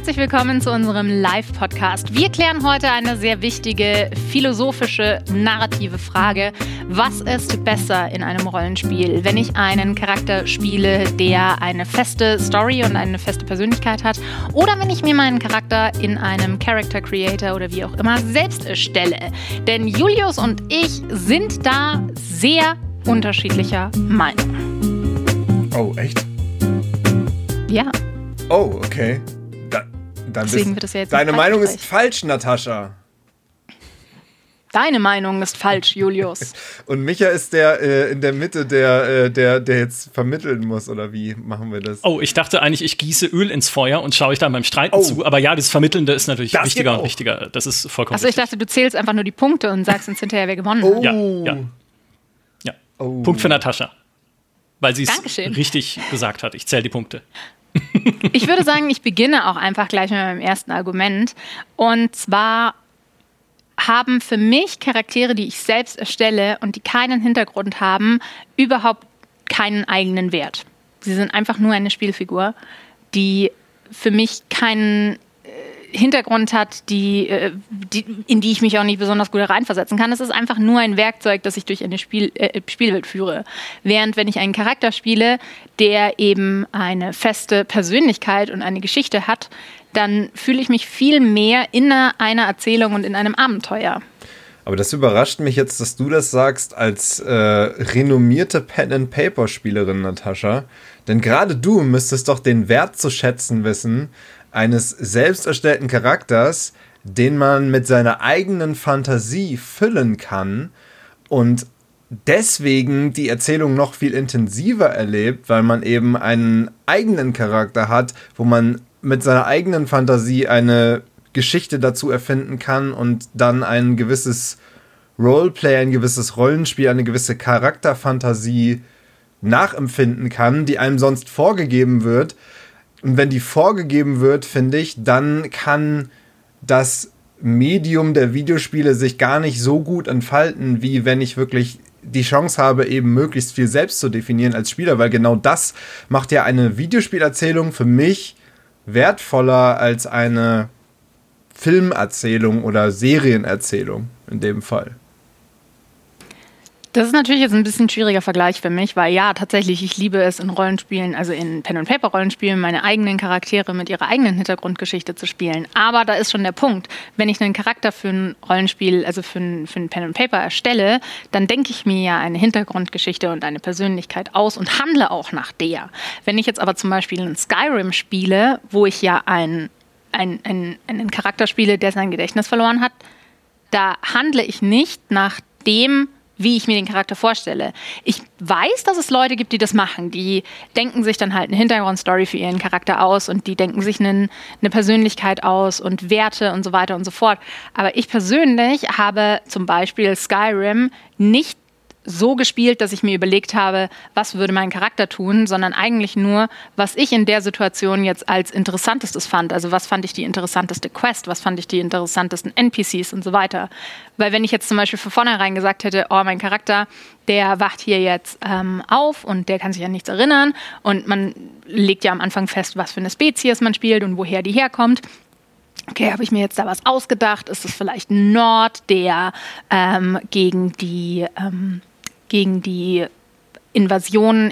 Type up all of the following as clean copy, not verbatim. herzlich willkommen zu unserem Live-Podcast. Wir klären heute eine sehr wichtige philosophische, narrative Frage. Was ist besser in einem Rollenspiel, wenn ich einen Charakter spiele, der eine feste Story und eine feste Persönlichkeit hat, oder wenn ich mir meinen Charakter in einem Character Creator oder wie auch immer selbst erstelle? Denn Julius und ich sind da sehr unterschiedlicher Meinung. Oh, echt? Ja. Oh, okay. Dann deswegen wird das ja jetzt deine Meinung ist falsch, Natascha. Deine Meinung ist falsch, Julius. Und Micha ist der in der Mitte, der jetzt vermitteln muss, oder wie machen wir das? Oh, ich dachte eigentlich, ich gieße Öl ins Feuer und schaue ich dann beim Streiten zu. Aber ja, das Vermittelnde ist natürlich das wichtiger und wichtiger. Das ist vollkommen richtig. Also ich dachte, du zählst einfach nur die Punkte und sagst uns hinterher, wer gewonnen hat. Ja. Oh. Punkt für Natascha. Weil sie es richtig gesagt hat. Ich zähle die Punkte. Ich würde sagen, ich beginne auch einfach gleich mit meinem ersten Argument. Und zwar haben für mich Charaktere, die ich selbst erstelle und die keinen Hintergrund haben, überhaupt keinen eigenen Wert. Sie sind einfach nur eine Spielfigur, die für mich keinen Hintergrund hat, in die ich mich auch nicht besonders gut hereinversetzen kann. Es ist einfach nur ein Werkzeug, das ich durch eine Spielwelt führe. Während wenn ich einen Charakter spiele, der eben eine feste Persönlichkeit und eine Geschichte hat, dann fühle ich mich viel mehr in einer Erzählung und in einem Abenteuer. Aber das überrascht mich jetzt, dass du das sagst als renommierte Pen-and-Paper-Spielerin, Natascha. Denn gerade du müsstest doch den Wert zu schätzen wissen, eines selbst erstellten Charakters, den man mit seiner eigenen Fantasie füllen kann und deswegen die Erzählung noch viel intensiver erlebt, weil man eben einen eigenen Charakter hat, wo man mit seiner eigenen Fantasie eine Geschichte dazu erfinden kann und dann ein gewisses Roleplay, ein gewisses Rollenspiel, eine gewisse Charakterfantasie nachempfinden kann, die einem sonst vorgegeben wird. Und wenn die vorgegeben wird, finde ich, dann kann das Medium der Videospiele sich gar nicht so gut entfalten, wie wenn ich wirklich die Chance habe, eben möglichst viel selbst zu definieren als Spieler, weil genau das macht ja eine Videospielerzählung für mich wertvoller als eine Filmerzählung oder Serienerzählung in dem Fall. Das ist natürlich jetzt ein bisschen schwieriger Vergleich für mich, weil ja, tatsächlich, ich liebe es in Rollenspielen, also in Pen-and-Paper-Rollenspielen, meine eigenen Charaktere mit ihrer eigenen Hintergrundgeschichte zu spielen. Aber da ist schon der Punkt, wenn ich einen Charakter für ein Rollenspiel, also für ein Pen-and-Paper erstelle, dann denke ich mir ja eine Hintergrundgeschichte und eine Persönlichkeit aus und handle auch nach der. Wenn ich jetzt aber zum Beispiel in Skyrim spiele, wo ich ja einen Charakter spiele, der sein Gedächtnis verloren hat, da handle ich nicht nach dem, wie ich mir den Charakter vorstelle. Ich weiß, dass es Leute gibt, die das machen. Die denken sich dann halt eine Hintergrundstory für ihren Charakter aus und die denken sich eine Persönlichkeit aus und Werte und so weiter und so fort. Aber ich persönlich habe zum Beispiel Skyrim nicht so gespielt, dass ich mir überlegt habe, was würde mein Charakter tun, sondern eigentlich nur, was ich in der Situation jetzt als Interessantestes fand. Also was fand ich die interessanteste Quest, was fand ich die interessantesten NPCs und so weiter. Weil wenn ich jetzt zum Beispiel von vornherein gesagt hätte, oh, mein Charakter, der wacht hier jetzt auf und der kann sich an nichts erinnern und man legt ja am Anfang fest, was für eine Spezies man spielt und woher die herkommt. Okay, habe ich mir jetzt da was ausgedacht? Ist es vielleicht ein Nord, der gegen die Invasoren,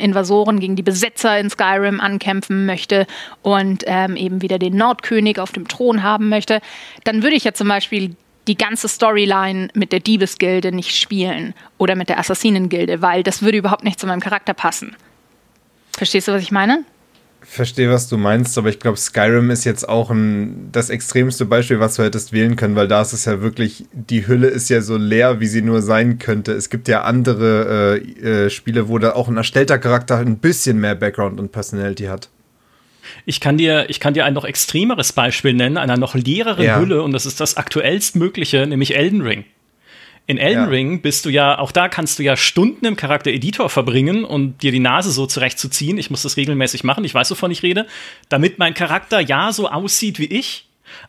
gegen die Besetzer in Skyrim ankämpfen möchte und eben wieder den Nordkönig auf dem Thron haben möchte, dann würde ich ja zum Beispiel die ganze Storyline mit der Diebesgilde nicht spielen oder mit der Assassinengilde, weil das würde überhaupt nicht zu meinem Charakter passen. Verstehst du, was ich meine? Verstehe, was du meinst, aber ich glaube, Skyrim ist jetzt auch das extremste Beispiel, was du hättest wählen können, weil da ist es ja wirklich, die Hülle ist ja so leer, wie sie nur sein könnte. Es gibt ja andere Spiele, wo da auch ein erstellter Charakter ein bisschen mehr Background und Personality hat. Ich kann dir ein noch extremeres Beispiel nennen, einer noch leereren Hülle, und das ist das aktuellstmögliche, nämlich Elden Ring. In Elden Ring bist du ja, auch da kannst du ja Stunden im Charakter-Editor verbringen und dir die Nase so zurechtzuziehen. Ich muss das regelmäßig machen, ich weiß, wovon ich rede. Damit mein Charakter ja so aussieht wie ich,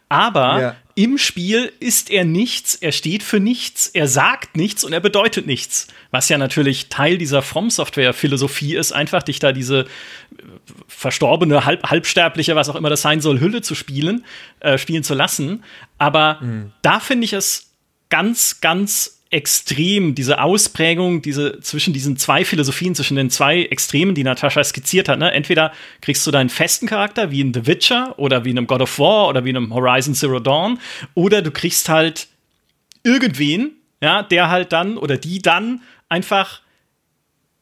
Aber im Spiel ist er nichts, er steht für nichts, er sagt nichts und er bedeutet nichts. Was ja natürlich Teil dieser From-Software-Philosophie ist, einfach dich da diese verstorbene, halbsterbliche, was auch immer das sein soll, Hülle zu spielen zu lassen. Aber da finde ich es ganz, ganz extrem, diese Ausprägung, diese zwischen diesen zwei Philosophien, zwischen den zwei Extremen, die Natascha skizziert hat, ne? Entweder kriegst du deinen festen Charakter, wie in The Witcher oder wie in einem God of War oder wie in einem Horizon Zero Dawn, oder du kriegst halt irgendwen, ja, der halt dann oder die dann einfach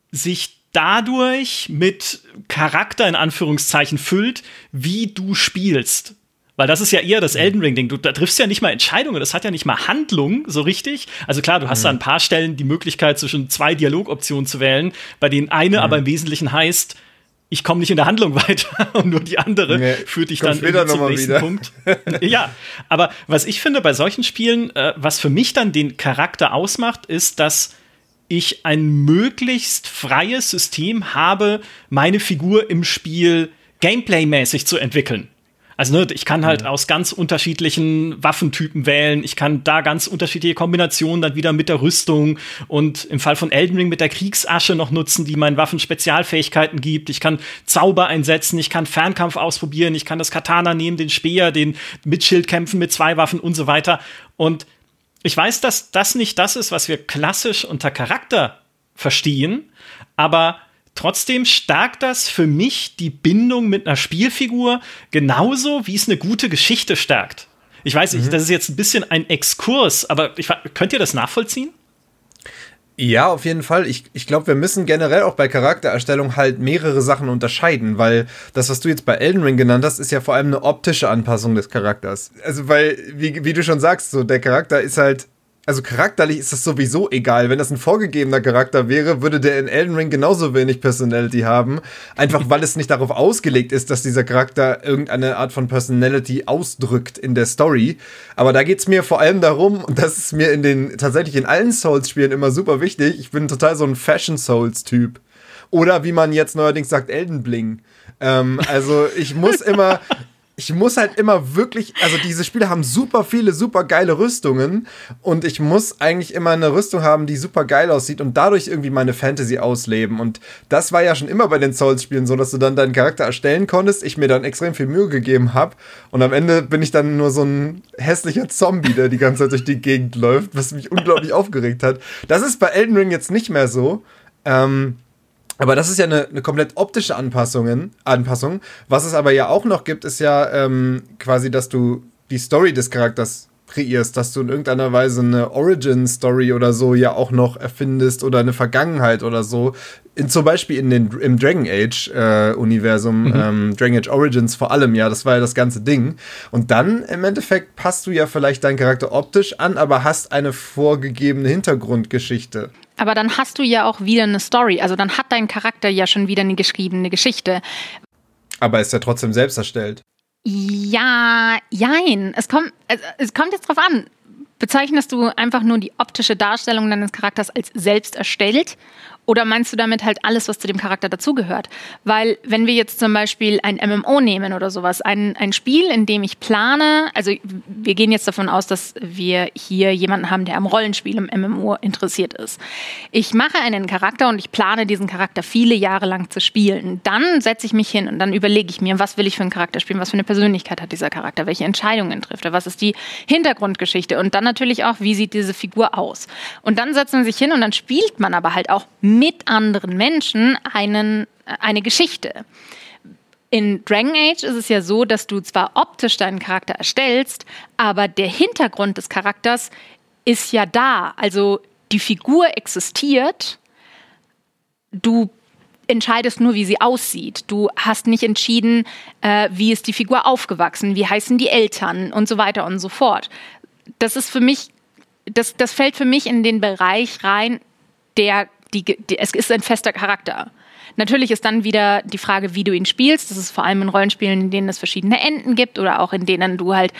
sich dadurch mit Charakter in Anführungszeichen füllt, wie du spielst. Weil das ist ja eher das Elden Ring-Ding. Du da triffst ja nicht mal Entscheidungen, das hat ja nicht mal Handlung so richtig. Also klar, du hast da an ein paar Stellen die Möglichkeit, zwischen zwei Dialogoptionen zu wählen, bei denen eine aber im Wesentlichen heißt, ich komme nicht in der Handlung weiter und nur die andere führt dich dann zum nächsten Punkt. Ja, aber was ich finde bei solchen Spielen, was für mich dann den Charakter ausmacht, ist, dass ich ein möglichst freies System habe, meine Figur im Spiel gameplaymäßig zu entwickeln. Also ne, ich kann halt aus ganz unterschiedlichen Waffentypen wählen, ich kann da ganz unterschiedliche Kombinationen dann wieder mit der Rüstung und im Fall von Elden Ring mit der Kriegsasche noch nutzen, die meinen Waffen Spezialfähigkeiten gibt, ich kann Zauber einsetzen, ich kann Fernkampf ausprobieren, ich kann das Katana nehmen, den Speer, den mit Schild kämpfen, mit zwei Waffen und so weiter. Und ich weiß, dass das nicht das ist, was wir klassisch unter Charakter verstehen, aber trotzdem stärkt das für mich die Bindung mit einer Spielfigur genauso, wie es eine gute Geschichte stärkt. Ich weiß nicht, das ist jetzt ein bisschen ein Exkurs, aber könnt ihr das nachvollziehen? Ja, auf jeden Fall. Ich glaube, wir müssen generell auch bei Charaktererstellung halt mehrere Sachen unterscheiden, weil das, was du jetzt bei Elden Ring genannt hast, ist ja vor allem eine optische Anpassung des Charakters. Also, weil, wie du schon sagst, so der Charakter ist halt, also charakterlich ist das sowieso egal. Wenn das ein vorgegebener Charakter wäre, würde der in Elden Ring genauso wenig Personality haben. Einfach weil es nicht darauf ausgelegt ist, dass dieser Charakter irgendeine Art von Personality ausdrückt in der Story. Aber da geht's mir vor allem darum, und das ist mir tatsächlich in allen Souls-Spielen immer super wichtig, ich bin total so ein Fashion-Souls-Typ. Oder wie man jetzt neuerdings sagt, Elden Bling. Also ich muss halt immer wirklich, also diese Spiele haben super viele, super geile Rüstungen und ich muss eigentlich immer eine Rüstung haben, die super geil aussieht und dadurch irgendwie meine Fantasy ausleben. Und das war ja schon immer bei den Souls-Spielen so, dass du dann deinen Charakter erstellen konntest, ich mir dann extrem viel Mühe gegeben habe und am Ende bin ich dann nur so ein hässlicher Zombie, der die ganze Zeit durch die Gegend läuft, was mich unglaublich aufgeregt hat. Das ist bei Elden Ring jetzt nicht mehr so. Aber das ist ja eine komplett optische Anpassung. Was es aber ja auch noch gibt, ist ja quasi, dass du die Story des Charakters kreierst, dass du in irgendeiner Weise eine Origin-Story oder so ja auch noch erfindest oder eine Vergangenheit oder so. Zum Beispiel im Dragon Age-Universum, Dragon Age Origins vor allem, ja, das war ja das ganze Ding. Und dann im Endeffekt passt du ja vielleicht deinen Charakter optisch an, aber hast eine vorgegebene Hintergrundgeschichte. Aber dann hast du ja auch wieder eine Story. Also dann hat dein Charakter ja schon wieder eine geschriebene Geschichte. Aber ist ja trotzdem selbst erstellt. Ja, jein. Es kommt jetzt drauf an. Bezeichnest du einfach nur die optische Darstellung deines Charakters als selbst erstellt? Oder meinst du damit halt alles, was zu dem Charakter dazugehört? Weil, wenn wir jetzt zum Beispiel ein MMO nehmen oder sowas, ein Spiel, in dem ich plane, also wir gehen jetzt davon aus, dass wir hier jemanden haben, der am Rollenspiel im MMO interessiert ist. Ich mache einen Charakter und ich plane, diesen Charakter viele Jahre lang zu spielen. Dann setze ich mich hin und dann überlege ich mir, was will ich für einen Charakter spielen, was für eine Persönlichkeit hat dieser Charakter, welche Entscheidungen trifft er, was ist die Hintergrundgeschichte und dann natürlich auch, wie sieht diese Figur aus. Und dann setzt man sich hin und dann spielt man aber halt auch mit anderen Menschen eine Geschichte. In Dragon Age ist es ja so, dass du zwar optisch deinen Charakter erstellst, aber der Hintergrund des Charakters ist ja da. Also die Figur existiert, du entscheidest nur, wie sie aussieht. Du hast nicht entschieden, wie ist die Figur aufgewachsen, wie heißen die Eltern und so weiter und so fort. Das ist für mich, das fällt für mich in den Bereich rein, es ist ein fester Charakter. Natürlich ist dann wieder die Frage, wie du ihn spielst. Das ist vor allem in Rollenspielen, in denen es verschiedene Enden gibt oder auch in denen du halt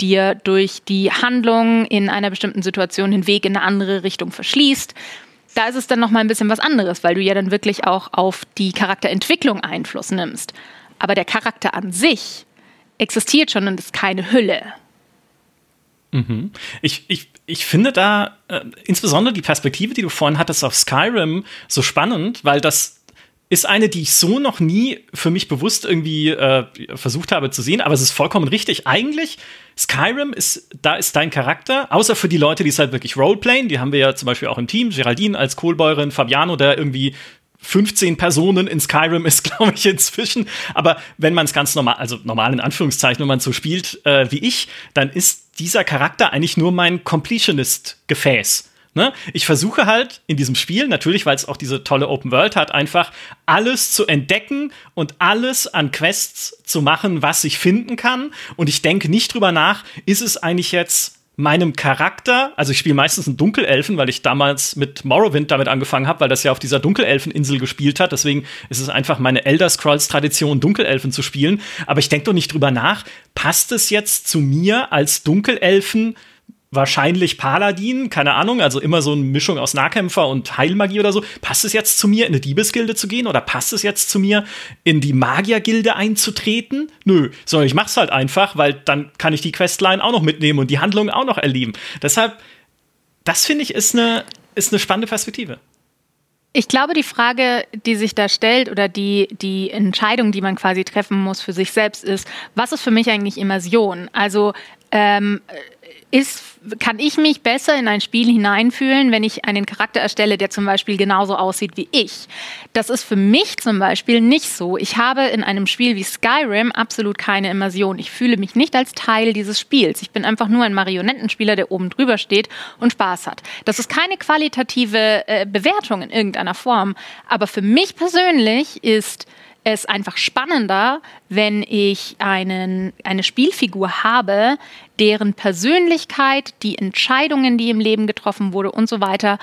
dir durch die Handlung in einer bestimmten Situation den Weg in eine andere Richtung verschließt. Da ist es dann nochmal ein bisschen was anderes, weil du ja dann wirklich auch auf die Charakterentwicklung Einfluss nimmst. Aber der Charakter an sich existiert schon und ist keine Hülle. Mhm. Ich finde da insbesondere die Perspektive, die du vorhin hattest auf Skyrim, so spannend, weil das ist eine, die ich so noch nie für mich bewusst irgendwie versucht habe zu sehen, aber es ist vollkommen richtig. Eigentlich, Skyrim ist dein Charakter, außer für die Leute, die es halt wirklich roleplayen, die haben wir ja zum Beispiel auch im Team, Geraldine als Kohlbäuerin, Fabiano, der irgendwie 15 Personen in Skyrim ist, glaube ich, inzwischen. Aber wenn man es ganz normal, also normal in Anführungszeichen, wenn man es so spielt wie ich, dann ist dieser Charakter eigentlich nur mein Completionist-Gefäß. Ne? Ich versuche halt in diesem Spiel, natürlich, weil es auch diese tolle Open World hat, einfach alles zu entdecken und alles an Quests zu machen, was ich finden kann. Und ich denke nicht drüber nach, ist es eigentlich jetzt meinem Charakter, also ich spiele meistens einen Dunkelelfen, weil ich damals mit Morrowind damit angefangen habe, weil das ja auf dieser Dunkelelfeninsel gespielt hat, deswegen ist es einfach meine Elder Scrolls-Tradition, Dunkelelfen zu spielen, aber ich denke doch nicht drüber nach, passt es jetzt zu mir als Dunkelelfen, wahrscheinlich Paladin, keine Ahnung, also immer so eine Mischung aus Nahkämpfer und Heilmagie oder so, passt es jetzt zu mir, in eine Diebesgilde zu gehen oder passt es jetzt zu mir, in die Magiergilde einzutreten? Nö, sondern ich mach's halt einfach, weil dann kann ich die Questline auch noch mitnehmen und die Handlung auch noch erleben. Deshalb, das finde ich, ist eine spannende Perspektive. Ich glaube, die Frage, die sich da stellt oder die Entscheidung, die man quasi treffen muss für sich selbst ist, was ist für mich eigentlich Immersion? Also, kann ich mich besser in ein Spiel hineinfühlen, wenn ich einen Charakter erstelle, der zum Beispiel genauso aussieht wie ich? Das ist für mich zum Beispiel nicht so. Ich habe in einem Spiel wie Skyrim absolut keine Immersion. Ich fühle mich nicht als Teil dieses Spiels. Ich bin einfach nur ein Marionettenspieler, der oben drüber steht und Spaß hat. Das ist keine qualitative Bewertung in irgendeiner Form. Aber für mich persönlich ist es einfach spannender, wenn ich eine Spielfigur habe, deren Persönlichkeit, die Entscheidungen, die im Leben getroffen wurde und so weiter,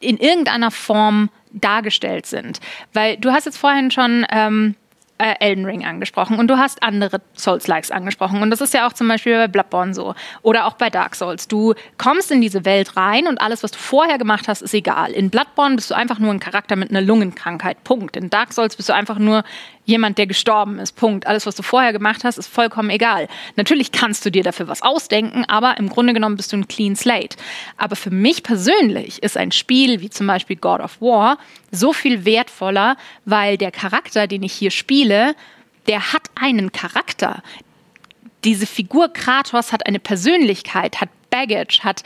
in irgendeiner Form dargestellt sind. Weil du hast jetzt vorhin schon Elden Ring angesprochen und du hast andere Souls-Likes angesprochen und das ist ja auch zum Beispiel bei Bloodborne so oder auch bei Dark Souls. Du kommst in diese Welt rein und alles, was du vorher gemacht hast, ist egal. In Bloodborne bist du einfach nur ein Charakter mit einer Lungenkrankheit, Punkt. In Dark Souls bist du einfach nur jemand, der gestorben ist, Punkt. Alles, was du vorher gemacht hast, ist vollkommen egal. Natürlich kannst du dir dafür was ausdenken, aber im Grunde genommen bist du ein Clean Slate. Aber für mich persönlich ist ein Spiel wie zum Beispiel God of War so viel wertvoller, weil der Charakter, den ich hier spiele, der hat einen Charakter. Diese Figur Kratos hat eine Persönlichkeit, hat Baggage, hat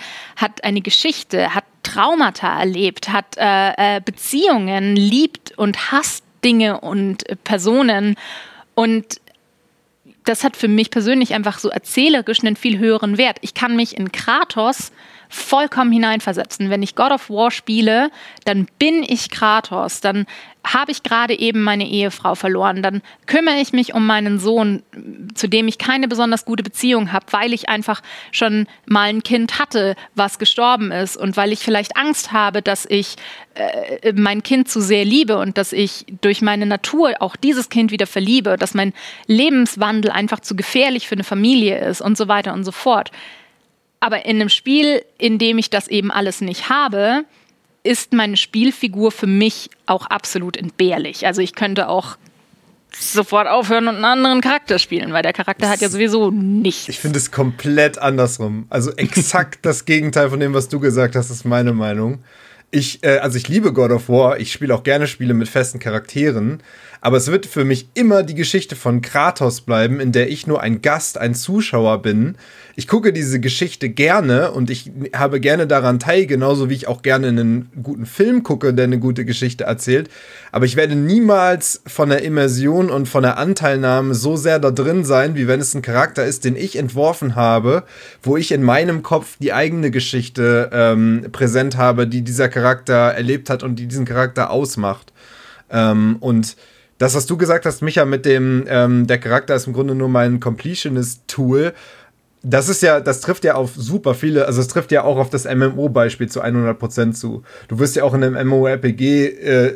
eine Geschichte, hat Traumata erlebt, hat Beziehungen, liebt und hasst Dinge und Personen und das hat für mich persönlich einfach so erzählerisch einen viel höheren Wert. Ich kann mich in Kratos vollkommen hineinversetzen. Wenn ich God of War spiele, dann bin ich Kratos, dann habe ich gerade eben meine Ehefrau verloren, dann kümmere ich mich um meinen Sohn, zu dem ich keine besonders gute Beziehung habe, weil ich einfach schon mal ein Kind hatte, was gestorben ist und weil ich vielleicht Angst habe, dass ich mein Kind zu sehr liebe und dass ich durch meine Natur auch dieses Kind wieder verliebe, dass mein Lebenswandel einfach zu gefährlich für eine Familie ist und so weiter und so fort. Aber in einem Spiel, in dem ich das eben alles nicht habe, ist meine Spielfigur für mich auch absolut entbehrlich. Also ich könnte auch sofort aufhören und einen anderen Charakter spielen, weil der Charakter hat ja sowieso nichts. Ich finde es komplett andersrum. Also exakt das Gegenteil von dem, was du gesagt hast, ist meine Meinung. Ich liebe God of War, ich spiele auch gerne Spiele mit festen Charakteren, aber es wird für mich immer die Geschichte von Kratos bleiben, in der ich nur ein Gast, ein Zuschauer bin. Ich gucke diese Geschichte gerne und ich habe gerne daran teil, genauso wie ich auch gerne einen guten Film gucke, der eine gute Geschichte erzählt, aber ich werde niemals von der Immersion und von der Anteilnahme so sehr da drin sein, wie wenn es ein Charakter ist, den ich entworfen habe, wo ich in meinem Kopf die eigene Geschichte präsent habe, die dieser Charakter erlebt hat und die diesen Charakter ausmacht. Und das, was du gesagt hast, Micha, mit dem der Charakter ist im Grunde nur mein Completionist-Tool, Das ist ja, das trifft ja auf super viele, also es trifft ja auch auf das MMO-Beispiel zu 100% zu. Du wirst ja auch in einem MMORPG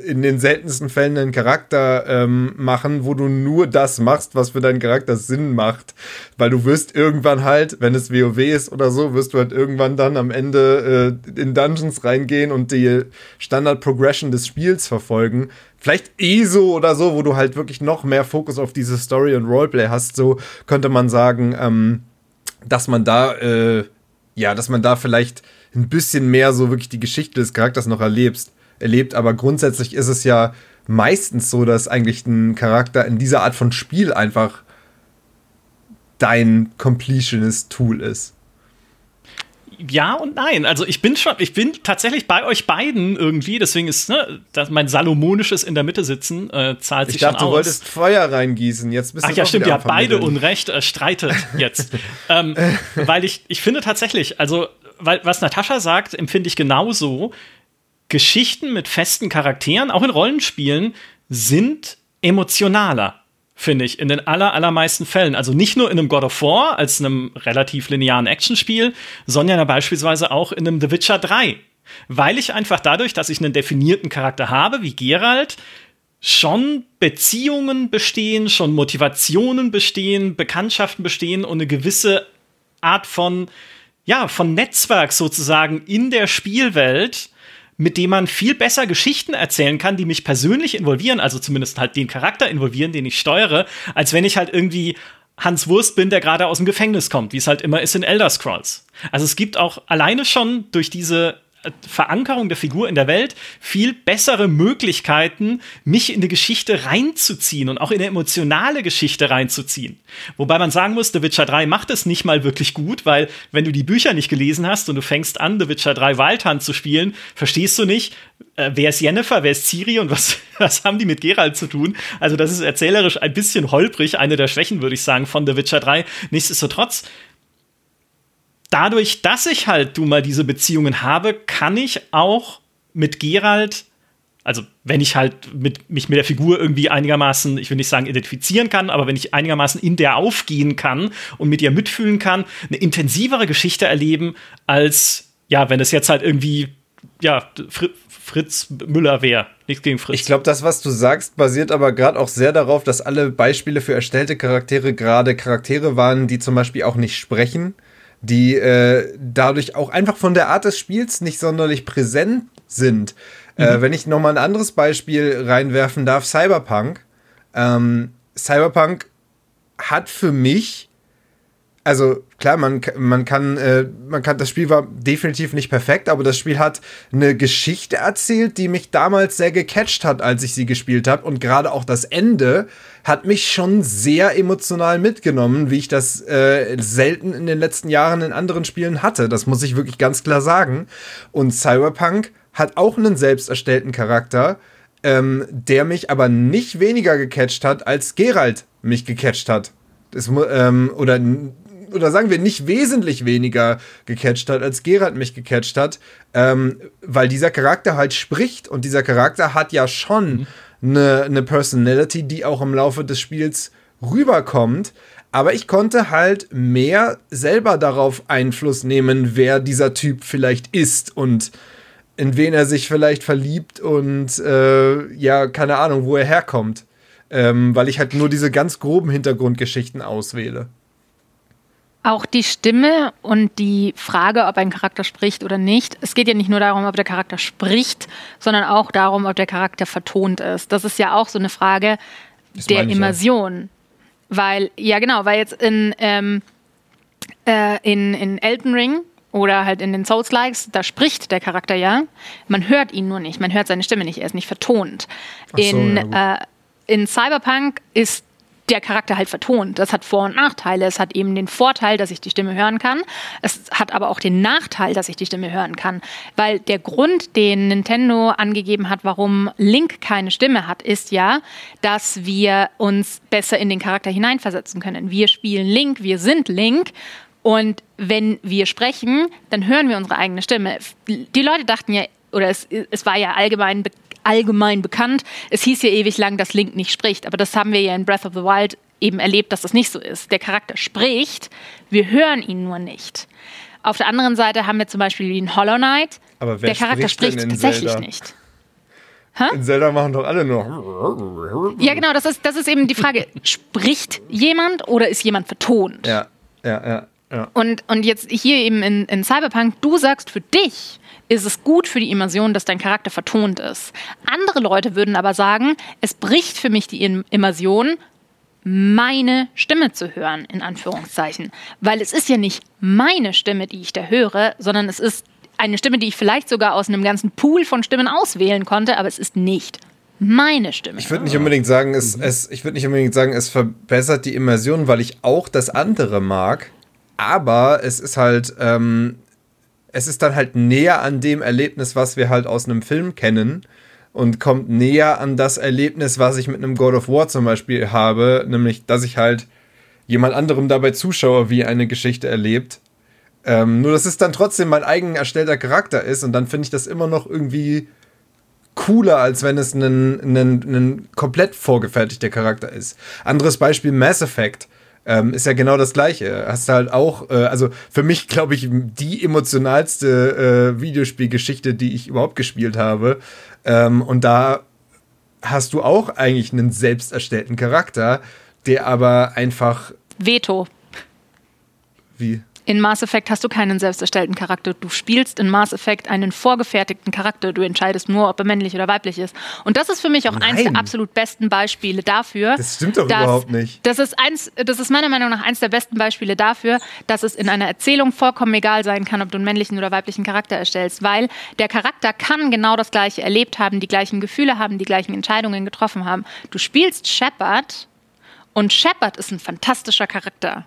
in den seltensten Fällen einen Charakter machen, wo du nur das machst, was für deinen Charakter Sinn macht. Weil du wirst irgendwann halt, wenn es WoW ist oder so, wirst du halt irgendwann dann am Ende in Dungeons reingehen und die Standard-Progression des Spiels verfolgen. Vielleicht ESO oder so, wo du halt wirklich noch mehr Fokus auf diese Story und Roleplay hast. So könnte man sagen, dass man da vielleicht ein bisschen mehr so wirklich die Geschichte des Charakters noch erlebt. Aber grundsätzlich ist es ja meistens so, dass eigentlich ein Charakter in dieser Art von Spiel einfach dein Completionist-Tool ist. Ja und nein. Also ich bin tatsächlich bei euch beiden irgendwie, deswegen ist dass mein salomonisches in der Mitte sitzen, zahlt sich schon aus. Ich dachte, du wolltest Feuer reingießen, jetzt bist du. Ach ja, stimmt, ihr habt beide Unrecht, streitet jetzt. Weil ich finde tatsächlich, also, weil was Natascha sagt, empfinde ich genauso, Geschichten mit festen Charakteren, auch in Rollenspielen, sind emotionaler. Finde ich, in den allermeisten Fällen. Also nicht nur in einem God of War, als einem relativ linearen Actionspiel, sondern beispielsweise auch in einem The Witcher 3. Weil ich einfach dadurch, dass ich einen definierten Charakter habe, wie Geralt, schon Beziehungen bestehen, schon Motivationen bestehen, Bekanntschaften bestehen und eine gewisse Art von Netzwerk sozusagen in der Spielwelt, mit dem man viel besser Geschichten erzählen kann, die mich persönlich involvieren, also zumindest halt den Charakter involvieren, den ich steuere, als wenn ich halt irgendwie Hans Wurst bin, der gerade aus dem Gefängnis kommt, wie es halt immer ist in Elder Scrolls. Also es gibt auch alleine schon durch diese Verankerung der Figur in der Welt viel bessere Möglichkeiten, mich in eine Geschichte reinzuziehen und auch in eine emotionale Geschichte reinzuziehen. Wobei man sagen muss, The Witcher 3 macht es nicht mal wirklich gut, weil wenn du die Bücher nicht gelesen hast und du fängst an, The Witcher 3 Wild Hunt zu spielen, verstehst du nicht, wer ist Yennefer, wer ist Ciri und was haben die mit Geralt zu tun? Also das ist erzählerisch ein bisschen holprig, eine der Schwächen, würde ich sagen, von The Witcher 3. Nichtsdestotrotz, dadurch, dass ich halt nun mal diese Beziehungen habe, kann ich auch mit Geralt, also wenn ich halt mich mit der Figur irgendwie einigermaßen, ich will nicht sagen identifizieren kann, aber wenn ich einigermaßen in der aufgehen kann und mit ihr mitfühlen kann, eine intensivere Geschichte erleben, als, ja, wenn es jetzt halt irgendwie, ja, Fritz Müller wäre. Nichts gegen Fritz. Ich glaube, das, was du sagst, basiert aber gerade auch sehr darauf, dass alle Beispiele für erstellte Charaktere gerade Charaktere waren, die zum Beispiel auch nicht sprechen, die dadurch auch einfach von der Art des Spiels nicht sonderlich präsent sind. Mhm. Wenn ich nochmal ein anderes Beispiel reinwerfen darf, Cyberpunk. Cyberpunk hat für mich, also klar, man kann, das Spiel war definitiv nicht perfekt, aber das Spiel hat eine Geschichte erzählt, die mich damals sehr gecatcht hat, als ich sie gespielt habe. Und gerade auch das Ende hat mich schon sehr emotional mitgenommen, wie ich das selten in den letzten Jahren in anderen Spielen hatte. Das muss ich wirklich ganz klar sagen. Und Cyberpunk hat auch einen selbst erstellten Charakter, der mich aber nicht weniger gecatcht hat, als Geralt mich gecatcht hat. Oder sagen wir, nicht wesentlich weniger gecatcht hat, als Geralt mich gecatcht hat, weil dieser Charakter halt spricht und dieser Charakter hat ja schon eine Personality, die auch im Laufe des Spiels rüberkommt, aber ich konnte halt mehr selber darauf Einfluss nehmen, wer dieser Typ vielleicht ist und in wen er sich vielleicht verliebt und keine Ahnung, wo er herkommt, weil ich halt nur diese ganz groben Hintergrundgeschichten auswähle. Auch die Stimme und die Frage, ob ein Charakter spricht oder nicht. Es geht ja nicht nur darum, ob der Charakter spricht, sondern auch darum, ob der Charakter vertont ist. Das ist ja auch so eine Frage der Immersion. Ja. Weil jetzt in Elden Ring oder halt in den Souls-Likes, da spricht der Charakter ja. Man hört ihn nur nicht, man hört seine Stimme nicht, er ist nicht vertont. Ach so, in Cyberpunk ist der Charakter halt vertont. Das hat Vor- und Nachteile. Es hat eben den Vorteil, dass ich die Stimme hören kann. Es hat aber auch den Nachteil, dass ich die Stimme hören kann. Weil der Grund, den Nintendo angegeben hat, warum Link keine Stimme hat, ist ja, dass wir uns besser in den Charakter hineinversetzen können. Wir spielen Link, wir sind Link. Und wenn wir sprechen, dann hören wir unsere eigene Stimme. Die Leute dachten ja, oder es war ja allgemein bekannt. Es hieß ja ewig lang, dass Link nicht spricht, aber das haben wir ja in Breath of the Wild eben erlebt, dass das nicht so ist. Der Charakter spricht, wir hören ihn nur nicht. Auf der anderen Seite haben wir zum Beispiel wie in Hollow Knight, aber der Charakter spricht tatsächlich Zelda? Nicht. Ha? In Zelda machen doch alle nur... Ja genau, das ist eben die Frage, spricht jemand oder ist jemand vertont? Ja. Und jetzt hier eben in Cyberpunk, du sagst, für dich ist es gut für die Immersion, dass dein Charakter vertont ist. Andere Leute würden aber sagen, es bricht für mich die Immersion, meine Stimme zu hören, in Anführungszeichen. Weil es ist ja nicht meine Stimme, die ich da höre, sondern es ist eine Stimme, die ich vielleicht sogar aus einem ganzen Pool von Stimmen auswählen konnte, aber es ist nicht meine Stimme. Ich würde nicht unbedingt sagen, es verbessert die Immersion, weil ich auch das andere mag, aber es ist halt, es ist dann halt näher an dem Erlebnis, was wir halt aus einem Film kennen, und kommt näher an das Erlebnis, was ich mit einem God of War zum Beispiel habe, nämlich, dass ich halt jemand anderem dabei zuschaue, wie eine Geschichte erlebt. Nur, dass es dann trotzdem mein eigen erstellter Charakter ist, und dann finde ich das immer noch irgendwie cooler, als wenn es ein komplett vorgefertigter Charakter ist. Anderes Beispiel, Mass Effect. Ist ja genau das Gleiche. Hast halt auch, also für mich, glaube ich, die emotionalste Videospielgeschichte, die ich überhaupt gespielt habe. Und da hast du auch eigentlich einen selbst erstellten Charakter, der aber einfach... Veto. Wie? In Mass Effect hast du keinen selbst erstellten Charakter. Du spielst in Mass Effect einen vorgefertigten Charakter. Du entscheidest nur, ob er männlich oder weiblich ist. Und das ist für mich auch eins der absolut besten Beispiele dafür. Das stimmt doch überhaupt nicht. Das ist meiner Meinung nach eins der besten Beispiele dafür, dass es in einer Erzählung vollkommen egal sein kann, ob du einen männlichen oder weiblichen Charakter erstellst. Weil der Charakter kann genau das Gleiche erlebt haben, die gleichen Gefühle haben, die gleichen Entscheidungen getroffen haben. Du spielst Shepard, und Shepard ist ein fantastischer Charakter.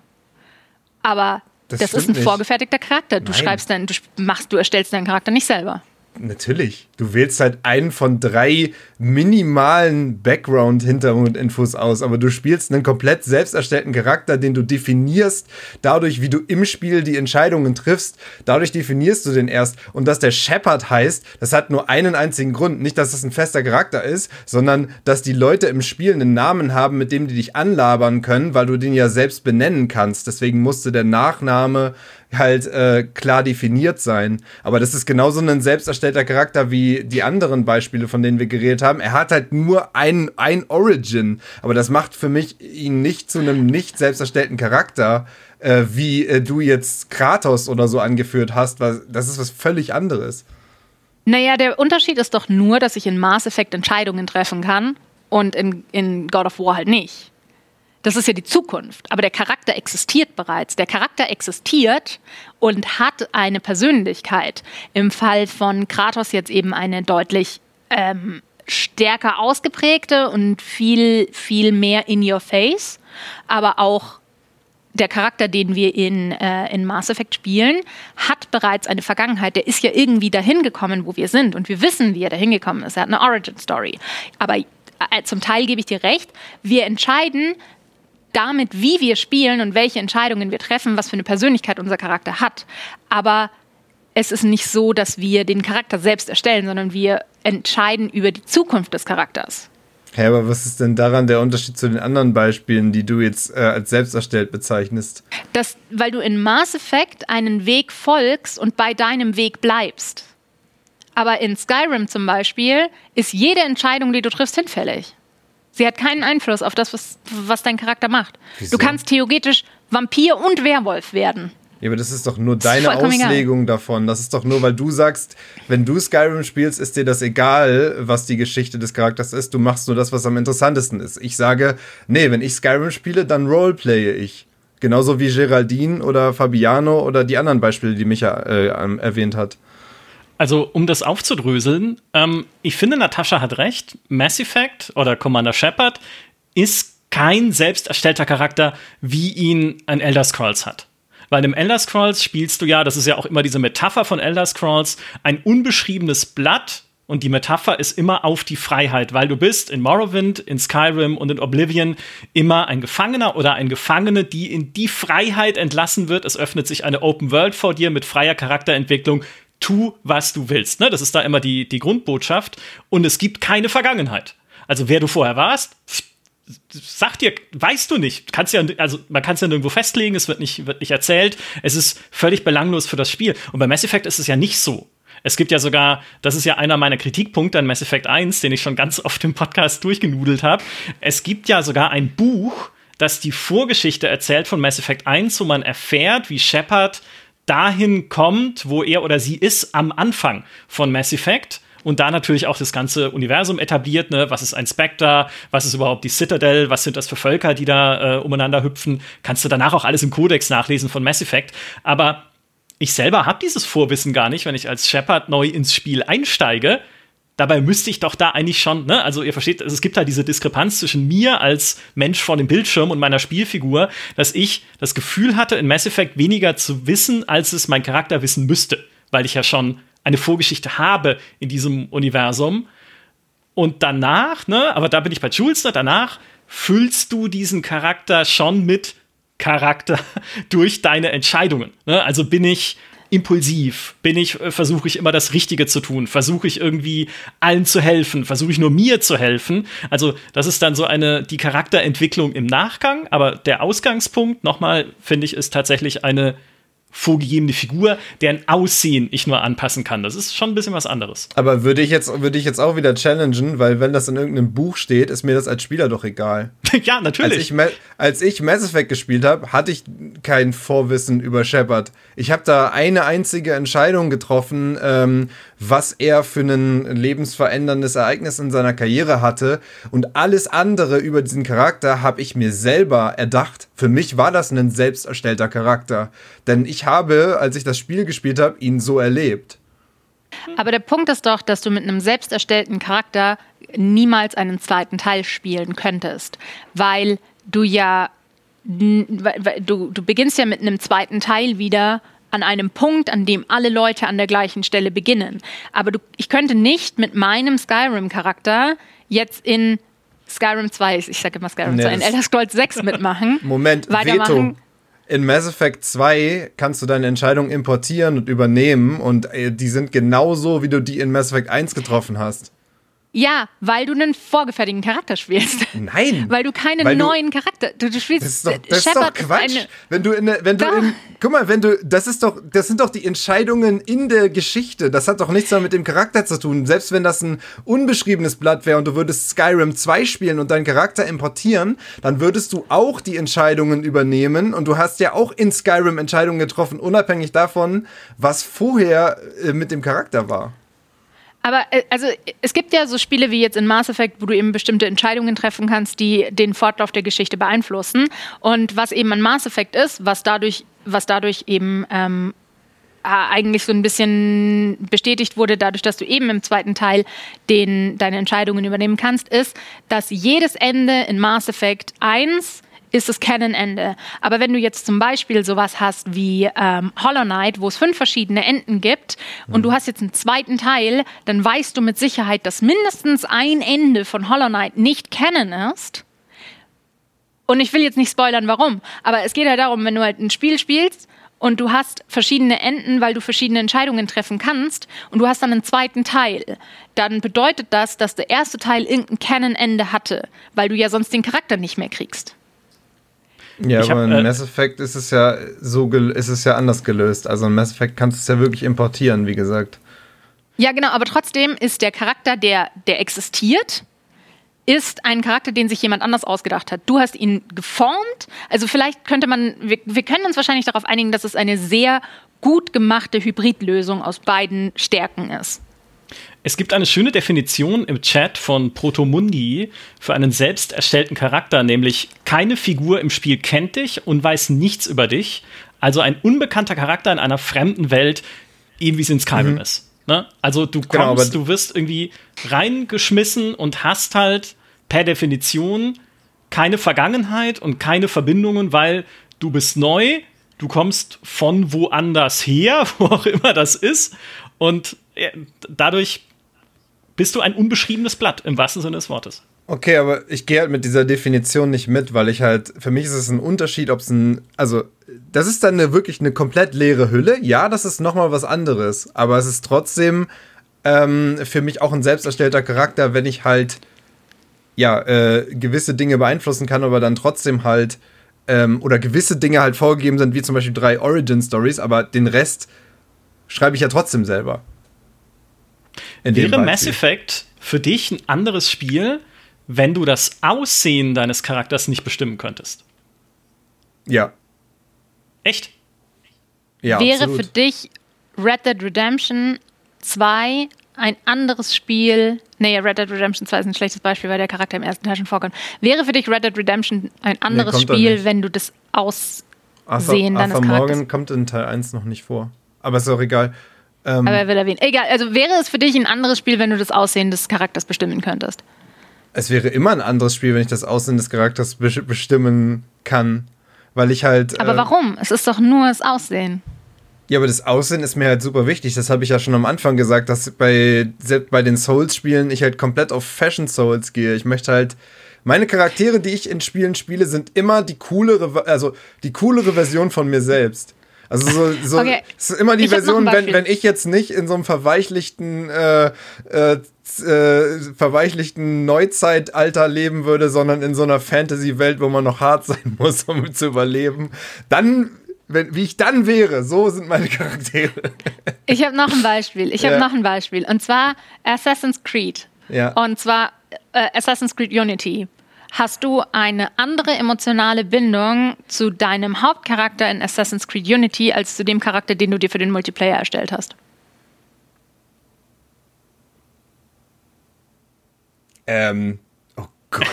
Aber das ist ein vorgefertigter Charakter. Du schreibst dann, du erstellst deinen Charakter nicht selber. Natürlich. Du wählst halt einen von 3 minimalen Background-Hintergrundinfos aus, aber du spielst einen komplett selbst erstellten Charakter, den du definierst, dadurch, wie du im Spiel die Entscheidungen triffst. Dadurch definierst du den erst. Und dass der Shepard heißt, das hat nur einen einzigen Grund. Nicht, dass das ein fester Charakter ist, sondern, dass die Leute im Spiel einen Namen haben, mit dem die dich anlabern können, weil du den ja selbst benennen kannst. Deswegen musste der Nachname halt klar definiert sein. Aber das ist genauso ein selbst erstellter Charakter wie die anderen Beispiele, von denen wir geredet haben. Er hat halt nur ein Origin, aber das macht für mich ihn nicht zu einem nicht selbst erstellten Charakter, wie du jetzt Kratos oder so angeführt hast. Das ist was völlig anderes. Naja, der Unterschied ist doch nur, dass ich in Mass Effect Entscheidungen treffen kann und in God of War halt nicht. Das ist ja die Zukunft, aber der Charakter existiert bereits. Der Charakter existiert und hat eine Persönlichkeit. Im Fall von Kratos jetzt eben eine deutlich stärker ausgeprägte und viel, viel mehr in your face. Aber auch der Charakter, den wir in Mass Effect spielen, hat bereits eine Vergangenheit. Der ist ja irgendwie dahin gekommen, wo wir sind. Und wir wissen, wie er dahin gekommen ist. Er hat eine Origin-Story. Aber zum Teil gebe ich dir recht, wir entscheiden damit, wie wir spielen und welche Entscheidungen wir treffen, was für eine Persönlichkeit unser Charakter hat. Aber es ist nicht so, dass wir den Charakter selbst erstellen, sondern wir entscheiden über die Zukunft des Charakters. Ja, aber was ist denn daran der Unterschied zu den anderen Beispielen, die du jetzt als selbst erstellt bezeichnest? Weil du in Mass Effect einen Weg folgst und bei deinem Weg bleibst. Aber in Skyrim zum Beispiel ist jede Entscheidung, die du triffst, hinfällig. Sie hat keinen Einfluss auf das, was dein Charakter macht. Wieso? Du kannst theoretisch Vampir und Werwolf werden. Ja, aber das ist doch nur deine Auslegung davon. Das ist doch nur, weil du sagst, wenn du Skyrim spielst, ist dir das egal, was die Geschichte des Charakters ist. Du machst nur das, was am interessantesten ist. Ich sage, nee, wenn ich Skyrim spiele, dann roleplaye ich. Genauso wie Geraldine oder Fabiano oder die anderen Beispiele, die Micha erwähnt hat. Also, um das aufzudröseln, ich finde, Natascha hat recht. Mass Effect oder Commander Shepard ist kein selbst erstellter Charakter, wie ihn ein Elder Scrolls hat. Weil im Elder Scrolls spielst du ja, das ist ja auch immer diese Metapher von Elder Scrolls, ein unbeschriebenes Blatt, und die Metapher ist immer auf die Freiheit, weil du bist in Morrowind, in Skyrim und in Oblivion immer ein Gefangener oder eine Gefangene, die in die Freiheit entlassen wird. Es öffnet sich eine Open World vor dir mit freier Charakterentwicklung. Tu, was du willst. Ne? Das ist da immer die Grundbotschaft. Und es gibt keine Vergangenheit. Also, wer du vorher warst, sagt dir, weißt du nicht. Kannst ja, also man kann es ja nirgendwo festlegen, es wird nicht erzählt. Es ist völlig belanglos für das Spiel. Und bei Mass Effect ist es ja nicht so. Es gibt ja sogar, das ist ja einer meiner Kritikpunkte an Mass Effect 1, den ich schon ganz oft im Podcast durchgenudelt habe. Es gibt ja sogar ein Buch, das die Vorgeschichte erzählt von Mass Effect 1, wo man erfährt, wie Shepard dahin kommt, wo er oder sie ist am Anfang von Mass Effect. Und da natürlich auch das ganze Universum etabliert, ne? Was ist ein Spectre, was ist überhaupt die Citadel, was sind das für Völker, die da umeinander hüpfen. Kannst du danach auch alles im Kodex nachlesen von Mass Effect. Aber ich selber habe dieses Vorwissen gar nicht, wenn ich als Shepard neu ins Spiel einsteige. Dabei müsste ich doch da eigentlich schon, ne? Also ihr versteht, es gibt halt diese Diskrepanz zwischen mir als Mensch vor dem Bildschirm und meiner Spielfigur, dass ich das Gefühl hatte, in Mass Effect weniger zu wissen, als es mein Charakter wissen müsste, weil ich ja schon eine Vorgeschichte habe in diesem Universum. Und danach, ne, aber da bin ich bei Jules, ne, danach füllst du diesen Charakter schon mit Charakter durch deine Entscheidungen. Ne? Also bin ich impulsiv, versuche ich immer das Richtige zu tun, versuche ich irgendwie allen zu helfen, versuche ich nur mir zu helfen. Also das ist dann so die Charakterentwicklung im Nachgang, aber der Ausgangspunkt, nochmal, finde ich, ist tatsächlich eine vorgegebene Figur, deren Aussehen ich nur anpassen kann. Das ist schon ein bisschen was anderes. Aber würde ich jetzt auch wieder challengen, weil wenn das in irgendeinem Buch steht, ist mir das als Spieler doch egal. Ja, natürlich. Als ich Mass Effect gespielt habe, hatte ich kein Vorwissen über Shepard. Ich habe da eine einzige Entscheidung getroffen, was er für ein lebensveränderndes Ereignis in seiner Karriere hatte. Und alles andere über diesen Charakter habe ich mir selber erdacht. Für mich war das ein selbst erstellter Charakter. Denn ich habe, als ich das Spiel gespielt habe, ihn so erlebt. Aber der Punkt ist doch, dass du mit einem selbst erstellten Charakter niemals einen zweiten Teil spielen könntest. Weil du ja, du beginnst ja mit einem zweiten Teil wieder an einem Punkt, an dem alle Leute an der gleichen Stelle beginnen. Aber ich könnte nicht mit meinem Skyrim-Charakter jetzt in Skyrim 2, ich sage immer Skyrim 2, in Elder Scrolls 6 mitmachen. Moment, weitermachen. Veto. In Mass Effect 2 kannst du deine Entscheidung importieren und übernehmen und die sind genauso, wie du die in Mass Effect 1 getroffen hast. Ja, weil du einen vorgefertigten Charakter spielst. Nein. Weil du neuen Charakter. Du spielst. Das ist doch Quatsch. Das sind doch die Entscheidungen in der Geschichte. Das hat doch nichts mehr mit dem Charakter zu tun. Selbst wenn das ein unbeschriebenes Blatt wäre und du würdest Skyrim 2 spielen und deinen Charakter importieren, dann würdest du auch die Entscheidungen übernehmen und du hast ja auch in Skyrim Entscheidungen getroffen, unabhängig davon, was vorher mit dem Charakter war. Aber also es gibt ja so Spiele wie jetzt in Mass Effect, wo du eben bestimmte Entscheidungen treffen kannst, die den Fortlauf der Geschichte beeinflussen. Und was eben an Mass Effect ist, was dadurch eben eigentlich so ein bisschen bestätigt wurde, dadurch, dass du eben im zweiten Teil deine Entscheidungen übernehmen kannst, ist, dass jedes Ende in Mass Effect 1 ist das Canon-Ende. Aber wenn du jetzt zum Beispiel sowas hast wie Hollow Knight, wo es 5 verschiedene Enden gibt und du hast jetzt einen zweiten Teil, dann weißt du mit Sicherheit, dass mindestens ein Ende von Hollow Knight nicht Canon ist. Und ich will jetzt nicht spoilern, warum, aber es geht halt darum, wenn du halt ein Spiel spielst und du hast verschiedene Enden, weil du verschiedene Entscheidungen treffen kannst und du hast dann einen zweiten Teil, dann bedeutet das, dass der erste Teil irgendein Canon-Ende hatte, weil du ja sonst den Charakter nicht mehr kriegst. Ja, aber in Mass Effect ist es ja so, ist es ja anders gelöst. Also in Mass Effect kannst du es ja wirklich importieren, wie gesagt. Ja, genau, aber trotzdem ist der Charakter, der existiert, ist ein Charakter, den sich jemand anders ausgedacht hat. Du hast ihn geformt. Also vielleicht könnte man, wir können uns wahrscheinlich darauf einigen, dass es eine sehr gut gemachte Hybridlösung aus beiden Stärken ist. Es gibt eine schöne Definition im Chat von Proto Mundi für einen selbst erstellten Charakter, nämlich keine Figur im Spiel kennt dich und weiß nichts über dich. Also ein unbekannter Charakter in einer fremden Welt, eben wie es in Skyrim ist. Ne? Also du kommst, genau, du wirst irgendwie reingeschmissen und hast halt per Definition keine Vergangenheit und keine Verbindungen, weil du bist neu, du kommst von woanders her, wo auch immer das ist, und dadurch bist du ein unbeschriebenes Blatt, im wahrsten Sinne des Wortes. Okay, aber ich gehe halt mit dieser Definition nicht mit, weil ich halt, für mich ist es ein Unterschied, ob es das ist dann wirklich eine komplett leere Hülle. Ja, das ist nochmal was anderes, aber es ist trotzdem für mich auch ein selbst erstellter Charakter, wenn ich halt ja, gewisse Dinge beeinflussen kann, aber dann trotzdem halt, oder gewisse Dinge halt vorgegeben sind, wie zum Beispiel 3 Origin-Stories, aber den Rest schreibe ich ja trotzdem selber. Wäre Mass Effect für dich ein anderes Spiel, wenn du das Aussehen deines Charakters nicht bestimmen könntest? Ja. Echt? Ja, wäre absolut. Für dich Red Dead Redemption 2 ein anderes Spiel? Nee, Red Dead Redemption 2 ist ein schlechtes Beispiel, weil der Charakter im ersten Teil schon vorkommt. Wäre für dich Red Dead Redemption ein anderes Spiel, wenn du das Aussehen deines Charakters... Morgan kommt in Teil 1 noch nicht vor. Aber ist auch egal. Aber er will erwähnen. Egal, also wäre es für dich ein anderes Spiel, wenn du das Aussehen des Charakters bestimmen könntest? Es wäre immer ein anderes Spiel, wenn ich das Aussehen des Charakters bestimmen kann. Weil ich halt... Aber warum? Es ist doch nur das Aussehen. Ja, aber das Aussehen ist mir halt super wichtig. Das habe ich ja schon am Anfang gesagt, dass selbst bei den Souls-Spielen ich halt komplett auf Fashion-Souls gehe. Ich möchte halt... Meine Charaktere, die ich in Spielen spiele, sind immer die coolere Version von mir selbst. Also so okay. Es ist immer die Version, wenn ich jetzt nicht in so einem verweichlichten Neuzeitalter leben würde, sondern in so einer Fantasy-Welt, wo man noch hart sein muss, um zu überleben, dann... Wie ich dann wäre, so sind meine Charaktere. Ich habe noch ein Beispiel. Und zwar Assassin's Creed. Ja. Und zwar Assassin's Creed Unity. Hast du eine andere emotionale Bindung zu deinem Hauptcharakter in Assassin's Creed Unity als zu dem Charakter, den du dir für den Multiplayer erstellt hast? Oh Gott.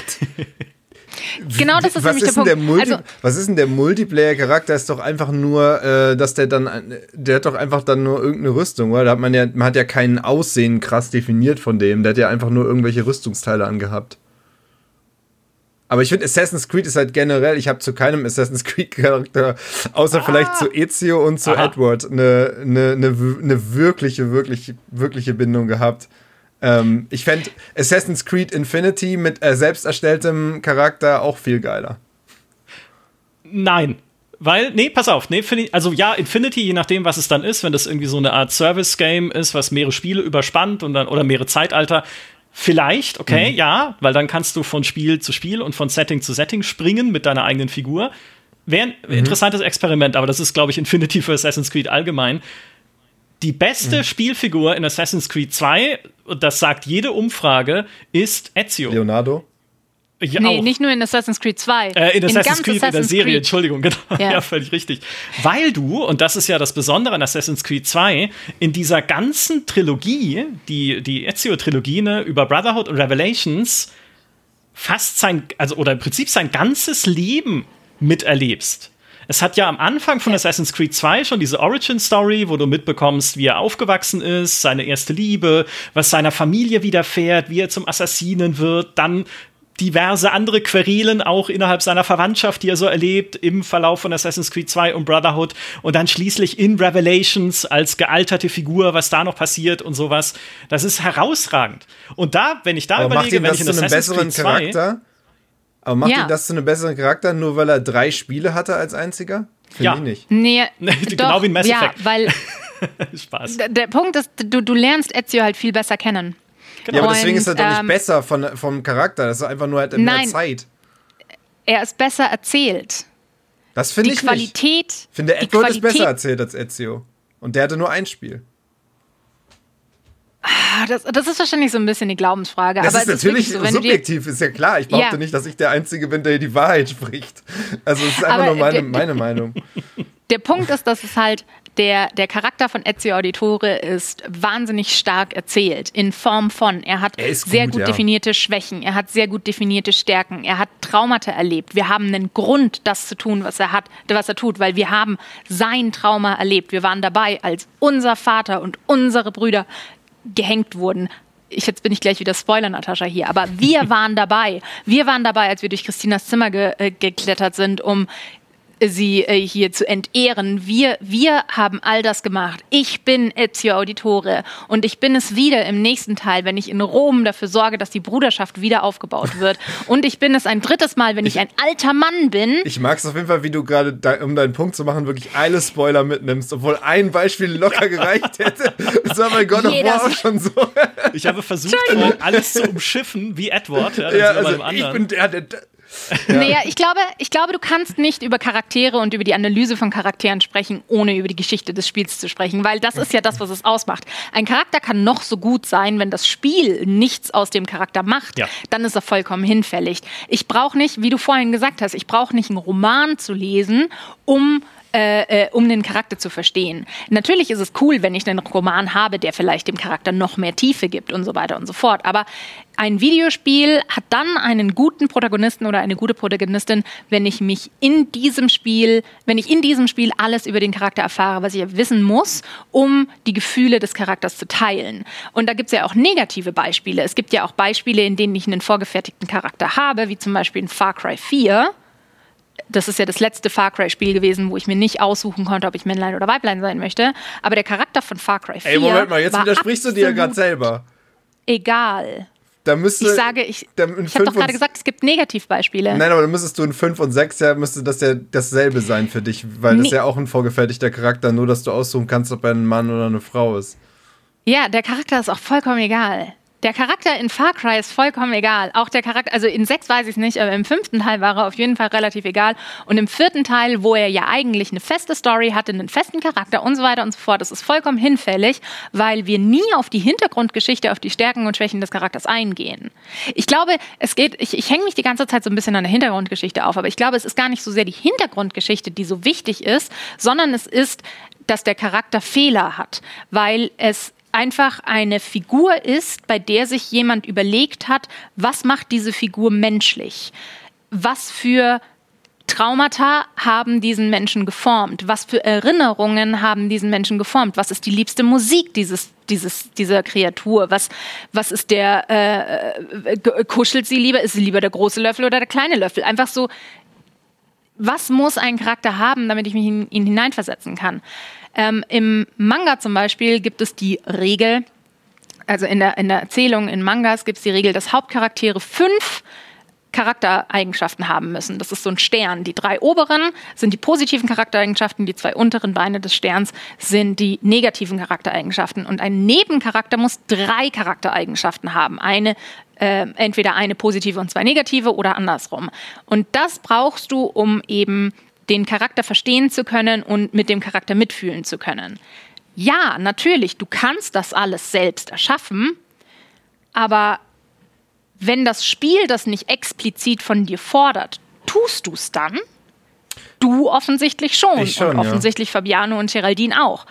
Genau, das ist nämlich der Punkt. Was ist denn der Multiplayer-Charakter? Ist doch einfach nur, dass der hat doch einfach dann nur irgendeine Rüstung, oder? Man hat ja kein Aussehen krass definiert von dem. Der hat ja einfach nur irgendwelche Rüstungsteile angehabt. Aber ich finde, Assassin's Creed ist halt generell, ich habe zu keinem Assassin's Creed-Charakter, außer vielleicht zu Ezio und zu Edward, eine wirkliche Bindung gehabt. Ich fände Assassin's Creed Infinity mit selbst erstelltem Charakter auch viel geiler. Nein. Infinity, je nachdem, was es dann ist, wenn das irgendwie so eine Art Service-Game ist, was mehrere Spiele überspannt und dann oder mehrere Zeitalter, vielleicht, okay, ja, weil dann kannst du von Spiel zu Spiel und von Setting zu Setting springen mit deiner eigenen Figur. Wäre ein interessantes Experiment, aber das ist, glaube ich, Infinity für Assassin's Creed allgemein. Die beste Spielfigur in Assassin's Creed 2, und das sagt jede Umfrage, ist Ezio. Leonardo? Ja, nee, auch. Nicht nur in Assassin's Creed 2. In Assassin's Creed, in der Serie, Entschuldigung, genau. Ja, völlig richtig. Weil du, und das ist ja das Besondere an Assassin's Creed 2, in dieser ganzen Trilogie, die Ezio-Trilogie, ne, über Brotherhood und Revelations, im Prinzip sein ganzes Leben miterlebst. Es hat ja am Anfang von Assassin's Creed 2 schon diese Origin-Story, wo du mitbekommst, wie er aufgewachsen ist, seine erste Liebe, was seiner Familie widerfährt, wie er zum Assassinen wird, dann diverse andere Querelen auch innerhalb seiner Verwandtschaft, die er so erlebt im Verlauf von Assassin's Creed 2 und Brotherhood und dann schließlich in Revelations als gealterte Figur, was da noch passiert und sowas. Das ist herausragend. Und da, wenn ich da überlege, wenn ich in Assassin's Creed 2... Aber macht ihn das zu einem besseren Charakter, nur weil er 3 Spiele hatte als einziger? Finde ich nicht. Nee, genau doch, wie ein Mass Effect. Ja, weil Spaß. Der Punkt ist, du lernst Ezio halt viel besser kennen. Genau. Ja, aber deswegen ist er doch nicht besser vom Charakter. Das ist einfach nur halt mehr Zeit. Er ist besser erzählt. Das finde ich nicht. Ich finde, Edward ist besser erzählt als Ezio. Und der hatte nur ein Spiel. Das ist wahrscheinlich so ein bisschen die Glaubensfrage. Das aber ist natürlich ist so, subjektiv, ist ja klar. Ich behaupte nicht, dass ich der Einzige bin, der hier die Wahrheit spricht. Also es ist einfach nur meine Meinung. Der Punkt ist, dass es halt der Charakter von Ezio Auditore ist wahnsinnig stark erzählt. In Form von, er hat sehr gut definierte Schwächen, er hat sehr gut definierte Stärken, er hat Traumata erlebt. Wir haben einen Grund, das zu tun, was er tut, weil wir haben sein Trauma erlebt. Wir waren dabei, als unser Vater und unsere Brüder gehängt wurden. Jetzt bin ich gleich wieder Spoiler, Natascha, hier. Aber wir waren dabei. Als wir durch Christinas Zimmer geklettert sind, um sie hier zu entehren. Wir haben all das gemacht. Ich bin Ezio Auditore und ich bin es wieder im nächsten Teil, wenn ich in Rom dafür sorge, dass die Bruderschaft wieder aufgebaut wird. Und ich bin es ein drittes Mal, wenn ich ein alter Mann bin. Ich mag es auf jeden Fall, wie du gerade, um deinen Punkt zu machen, wirklich alle Spoiler mitnimmst, obwohl ein Beispiel locker gereicht hätte. Das war bei God of War auch schon so. Ich habe versucht, alles zu umschiffen wie Edward. Ja, also ich bin der ja. Naja, ich glaube, du kannst nicht über Charaktere und über die Analyse von Charakteren sprechen, ohne über die Geschichte des Spiels zu sprechen, weil das ist ja das, was es ausmacht. Ein Charakter kann noch so gut sein, wenn das Spiel nichts aus dem Charakter macht, dann ist er vollkommen hinfällig. Ich brauche nicht, wie du vorhin gesagt hast, ich brauche nicht einen Roman zu lesen, um den Charakter zu verstehen. Natürlich ist es cool, wenn ich einen Roman habe, der vielleicht dem Charakter noch mehr Tiefe gibt und so weiter und so fort. Aber ein Videospiel hat dann einen guten Protagonisten oder eine gute Protagonistin, wenn ich in diesem Spiel alles über den Charakter erfahre, was ich wissen muss, um die Gefühle des Charakters zu teilen. Und da gibt es ja auch negative Beispiele. Es gibt ja auch Beispiele, in denen ich einen vorgefertigten Charakter habe, wie zum Beispiel in Far Cry 4. Das ist ja das letzte Far Cry-Spiel gewesen, wo ich mir nicht aussuchen konnte, ob ich Männlein oder Weiblein sein möchte. Aber der Charakter von Far Cry 4 war Moment mal, jetzt widersprichst du dir ja gerade selber. Egal. Da müsste, ich habe doch gerade gesagt, es gibt Negativbeispiele. Nein, aber dann müsstest du in 5 und 6 müsste das ja dasselbe sein für dich. Weil das ja auch ein vorgefertigter Charakter, nur dass du aussuchen kannst, ob er ein Mann oder eine Frau ist. Ja, der Charakter ist auch vollkommen egal. Der Charakter in Far Cry ist vollkommen egal. Auch der Charakter, also in 6 weiß ich es nicht, aber im 5. Teil war er auf jeden Fall relativ egal. Und im 4. Teil, wo er ja eigentlich eine feste Story hatte, einen festen Charakter und so weiter und so fort, das ist vollkommen hinfällig, weil wir nie auf die Hintergrundgeschichte, auf die Stärken und Schwächen des Charakters eingehen. Ich glaube, ich hänge mich die ganze Zeit so ein bisschen an der Hintergrundgeschichte auf, aber ich glaube, es ist gar nicht so sehr die Hintergrundgeschichte, die so wichtig ist, sondern es ist, dass der Charakter Fehler hat, weil es einfach eine Figur ist, bei der sich jemand überlegt hat, was macht diese Figur menschlich? Was für Traumata haben diesen Menschen geformt? Was für Erinnerungen haben diesen Menschen geformt? Was ist die liebste Musik dieser Kreatur? Was ist der, kuschelt sie lieber? Ist sie lieber der große Löffel oder der kleine Löffel? Einfach so, was muss ein Charakter haben, damit ich mich in ihn hineinversetzen kann? Im Manga zum Beispiel gibt es die Regel, also in der Erzählung in Mangas gibt es die Regel, dass Hauptcharaktere 5 Charaktereigenschaften haben müssen. Das ist so ein Stern. Die 3 oberen sind die positiven Charaktereigenschaften, die 2 unteren Beine des Sterns sind die negativen Charaktereigenschaften. Und ein Nebencharakter muss 3 Charaktereigenschaften haben. Entweder eine positive und 2 negative oder andersrum. Und das brauchst du, um eben den Charakter verstehen zu können und mit dem Charakter mitfühlen zu können. Ja, natürlich, du kannst das alles selbst erschaffen, aber wenn das Spiel das nicht explizit von dir fordert, tust du es dann? Du offensichtlich schon. Ich schon, und offensichtlich ja. Fabiano und Geraldine auch.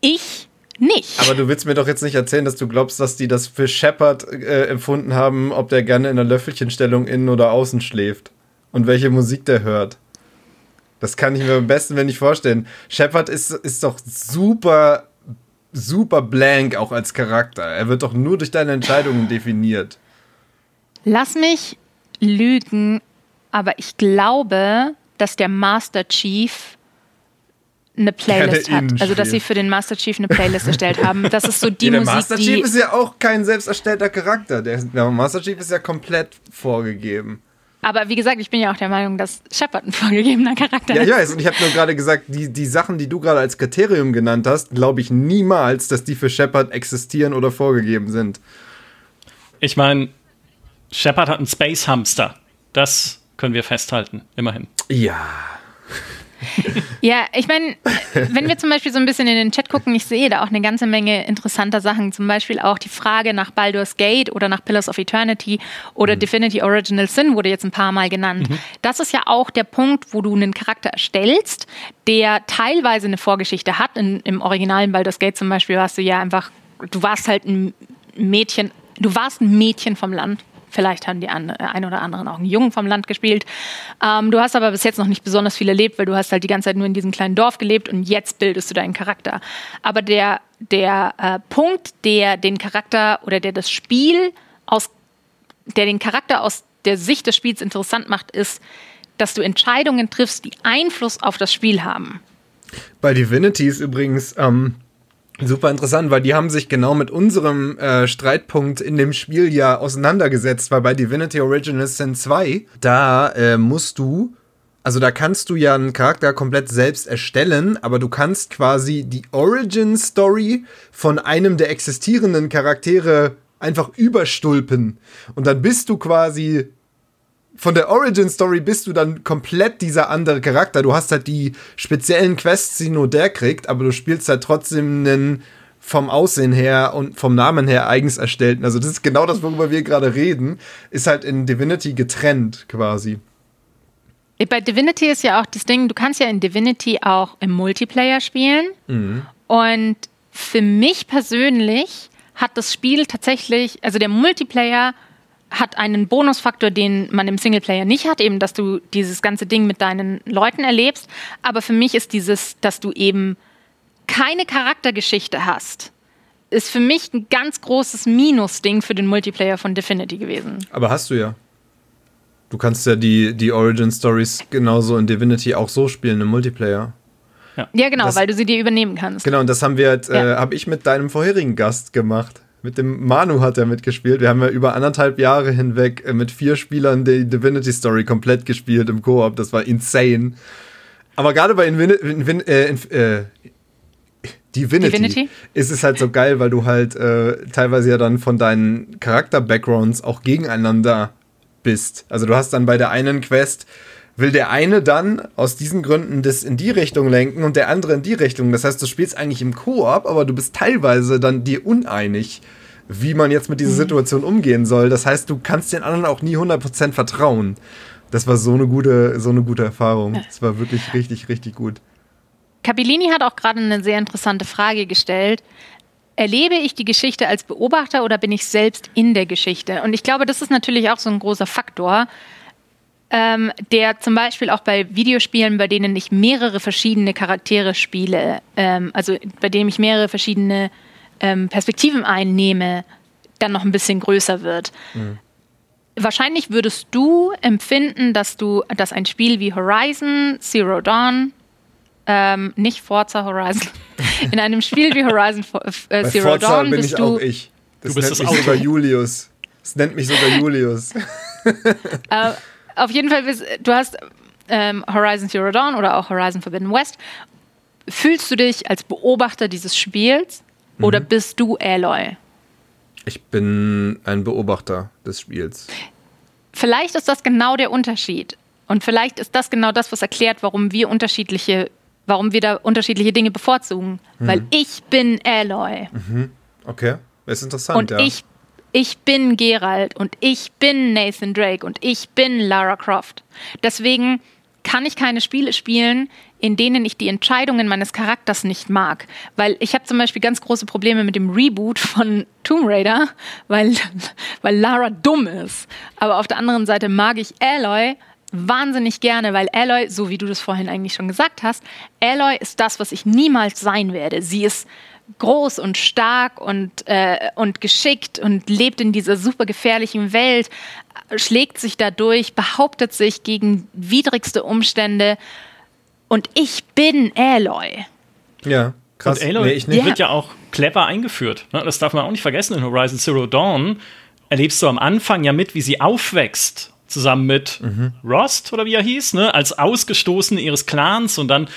Ich nicht. Aber du willst mir doch jetzt nicht erzählen, dass du glaubst, dass die das für Shepard empfunden haben, ob der gerne in der Löffelchenstellung innen oder außen schläft und welche Musik der hört. Das kann ich mir am besten nicht vorstellen. Shepard ist doch super, super blank auch als Charakter. Er wird doch nur durch deine Entscheidungen definiert. Lass mich lügen, aber ich glaube, dass der Master Chief eine Playlist hat. Also, dass sie für den Master Chief eine Playlist erstellt haben. Das ist so die Musik, der Master Chief ist ja auch kein selbst erstellter Charakter. Der Master Chief ist ja komplett vorgegeben. Aber wie gesagt, ich bin ja auch der Meinung, dass Shepard ein vorgegebener Charakter ist. Ja, und ich habe nur gerade gesagt, die Sachen, die du gerade als Kriterium genannt hast, glaube ich niemals, dass die für Shepard existieren oder vorgegeben sind. Ich meine, Shepard hat einen Space Hamster. Das können wir festhalten, immerhin. Ja. Ja, ich meine, wenn wir zum Beispiel so ein bisschen in den Chat gucken, ich sehe da auch eine ganze Menge interessanter Sachen. Zum Beispiel auch die Frage nach Baldur's Gate oder nach Pillars of Eternity oder Divinity Original Sin wurde jetzt ein paar Mal genannt. Das ist ja auch der Punkt, wo du einen Charakter erstellst, der teilweise eine Vorgeschichte hat. Im originalen Baldur's Gate zum Beispiel warst du ja einfach, du warst halt ein Mädchen, du warst ein Mädchen vom Land. Vielleicht haben die einen oder anderen auch einen Jungen vom Land gespielt. Du hast aber bis jetzt noch nicht besonders viel erlebt, weil du hast halt die ganze Zeit nur in diesem kleinen Dorf gelebt und jetzt bildest du deinen Charakter. Aber der Punkt, der den Charakter oder der den Charakter aus der Sicht des Spiels interessant macht, ist dass du Entscheidungen triffst, die Einfluss auf das Spiel haben. Bei Divinity ist übrigens super interessant, weil die haben sich genau mit unserem Streitpunkt in dem Spiel ja auseinandergesetzt, weil bei Divinity Original Sin 2, da musst du, also da kannst du ja einen Charakter komplett selbst erstellen, aber du kannst quasi die Origin-Story von einem der existierenden Charaktere einfach überstülpen. Und dann bist du quasi... Von der Origin-Story bist du dann komplett dieser andere Charakter. Du hast halt die speziellen Quests, die nur der kriegt, aber du spielst halt trotzdem einen vom Aussehen her und vom Namen her eigens erstellten. Also das ist genau das, worüber wir gerade reden. Ist halt in Divinity getrennt quasi. Bei Divinity ist ja auch das Ding, du kannst ja in Divinity auch im Multiplayer spielen. Mhm. Und für mich persönlich hat das Spiel tatsächlich, also der Multiplayer hat einen Bonusfaktor, den man im Singleplayer nicht hat, eben, dass du dieses ganze Ding mit deinen Leuten erlebst. Aber für mich ist dieses, dass du eben keine Charaktergeschichte hast, ist für mich ein ganz großes Minus-Ding für den Multiplayer von Divinity gewesen. Aber hast du ja. Du kannst ja die Origin-Stories genauso in Divinity auch so spielen im Multiplayer. Ja genau, das, weil du sie dir übernehmen kannst. Genau, und das haben wir halt, habe ich mit deinem vorherigen Gast gemacht. Mit dem Manu hat er mitgespielt. Wir haben ja über 1,5 Jahre hinweg mit 4 Spielern die Divinity-Story komplett gespielt im Koop. Das war insane. Aber gerade bei Divinity ist es halt so geil, weil du halt teilweise ja dann von deinen Charakter-Backgrounds auch gegeneinander bist. Also du hast dann bei der einen Quest... will der eine dann aus diesen Gründen das in die Richtung lenken und der andere in die Richtung. Das heißt, du spielst eigentlich im Koop, aber du bist teilweise dann dir uneinig, wie man jetzt mit dieser Situation umgehen soll. Das heißt, du kannst den anderen auch nie 100% vertrauen. Das war so eine gute Erfahrung. Das war wirklich richtig, richtig gut. Capilini hat auch gerade eine sehr interessante Frage gestellt. Erlebe ich die Geschichte als Beobachter oder bin ich selbst in der Geschichte? Und ich glaube, das ist natürlich auch so ein großer Faktor, der zum Beispiel auch bei Videospielen, bei denen ich mehrere verschiedene Charaktere spiele, also bei denen ich mehrere verschiedene Perspektiven einnehme, dann noch ein bisschen größer wird. Mhm. Wahrscheinlich würdest du empfinden, dass ein Spiel wie Horizon Zero Dawn, nicht Forza Horizon, in einem Spiel wie Horizon Zero Forza Dawn bin bist ich du... Auch ich. Das du bist nennt das mich sogar Julius. Das nennt mich sogar Julius. Auf jeden Fall, du hast Horizon Zero Dawn oder auch Horizon Forbidden West. Fühlst du dich als Beobachter dieses Spiels oder bist du Aloy? Ich bin ein Beobachter des Spiels. Vielleicht ist das genau der Unterschied. Und vielleicht ist das genau das, was erklärt, warum wir da unterschiedliche Dinge bevorzugen. Weil ich bin Aloy. Mhm. Okay, das ist interessant, und ja. Ich bin Geralt und ich bin Nathan Drake und ich bin Lara Croft. Deswegen kann ich keine Spiele spielen, in denen ich die Entscheidungen meines Charakters nicht mag. Weil ich habe zum Beispiel ganz große Probleme mit dem Reboot von Tomb Raider, weil Lara dumm ist. Aber auf der anderen Seite mag ich Aloy wahnsinnig gerne, weil Aloy, so wie du das vorhin eigentlich schon gesagt hast, Aloy ist das, was ich niemals sein werde. Sie ist groß und stark und geschickt und lebt in dieser super gefährlichen Welt, schlägt sich dadurch, behauptet sich gegen widrigste Umstände und ich bin Aloy. Ja, krass. Und Aloy wird ja auch clever eingeführt. Das darf man auch nicht vergessen. In Horizon Zero Dawn erlebst du am Anfang ja mit, wie sie aufwächst. Zusammen mit Rost, oder wie er hieß, ne? Als Ausgestoßene ihres Clans und dann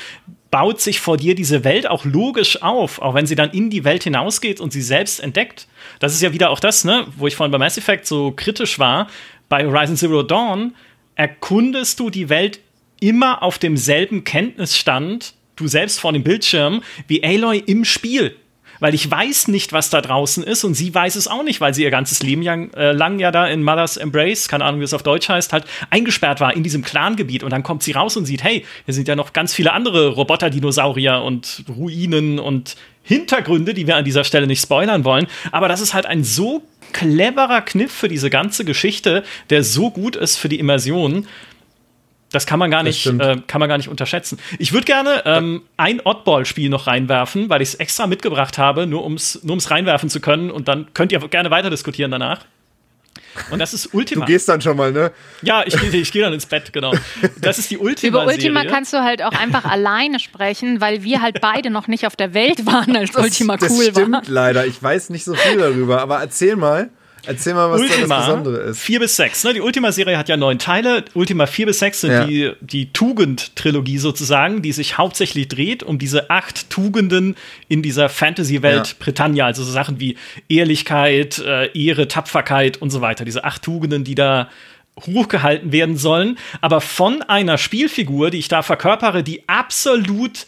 baut sich vor dir diese Welt auch logisch auf, auch wenn sie dann in die Welt hinausgeht und sie selbst entdeckt. Das ist ja wieder auch das, ne, wo ich vorhin bei Mass Effect so kritisch war. Bei Horizon Zero Dawn erkundest du die Welt immer auf demselben Kenntnisstand, du selbst vor dem Bildschirm, wie Aloy im Spiel. Weil ich weiß nicht, was da draußen ist und sie weiß es auch nicht, weil sie ihr ganzes Leben lang ja da in Mother's Embrace, keine Ahnung, wie es auf Deutsch heißt, halt eingesperrt war in diesem Clan-Gebiet. Und dann kommt sie raus und sieht, hey, hier sind ja noch ganz viele andere Roboter-Dinosaurier und Ruinen und Hintergründe, die wir an dieser Stelle nicht spoilern wollen. Aber das ist halt ein so cleverer Kniff für diese ganze Geschichte, der so gut ist für die Immersion. Das kann man gar nicht unterschätzen. Ich würde gerne ein Oddball-Spiel noch reinwerfen, weil ich es extra mitgebracht habe, nur um es reinwerfen zu können. Und dann könnt ihr gerne weiter diskutieren danach. Und das ist Ultima. Du gehst dann schon mal, ne? Ja, ich geh dann ins Bett, genau. Das ist die Ultima-Serie. Über Ultima kannst du halt auch einfach alleine sprechen, weil wir halt beide noch nicht auf der Welt waren, als das, Ultima cool war. Das stimmt leider. Ich weiß nicht so viel darüber, aber erzähl mal. Erzähl mal, was Ultima, da das Besondere ist. 4 bis 6. Ne? Die Ultima-Serie hat ja 9 Teile. Ultima 4 bis 6 sind die Tugend-Trilogie sozusagen, die sich hauptsächlich dreht um diese 8 Tugenden in dieser Fantasy-Welt Britannia. Also so Sachen wie Ehrlichkeit, Ehre, Tapferkeit und so weiter. Diese 8 Tugenden, die da hochgehalten werden sollen. Aber von einer Spielfigur, die ich da verkörpere, die absolut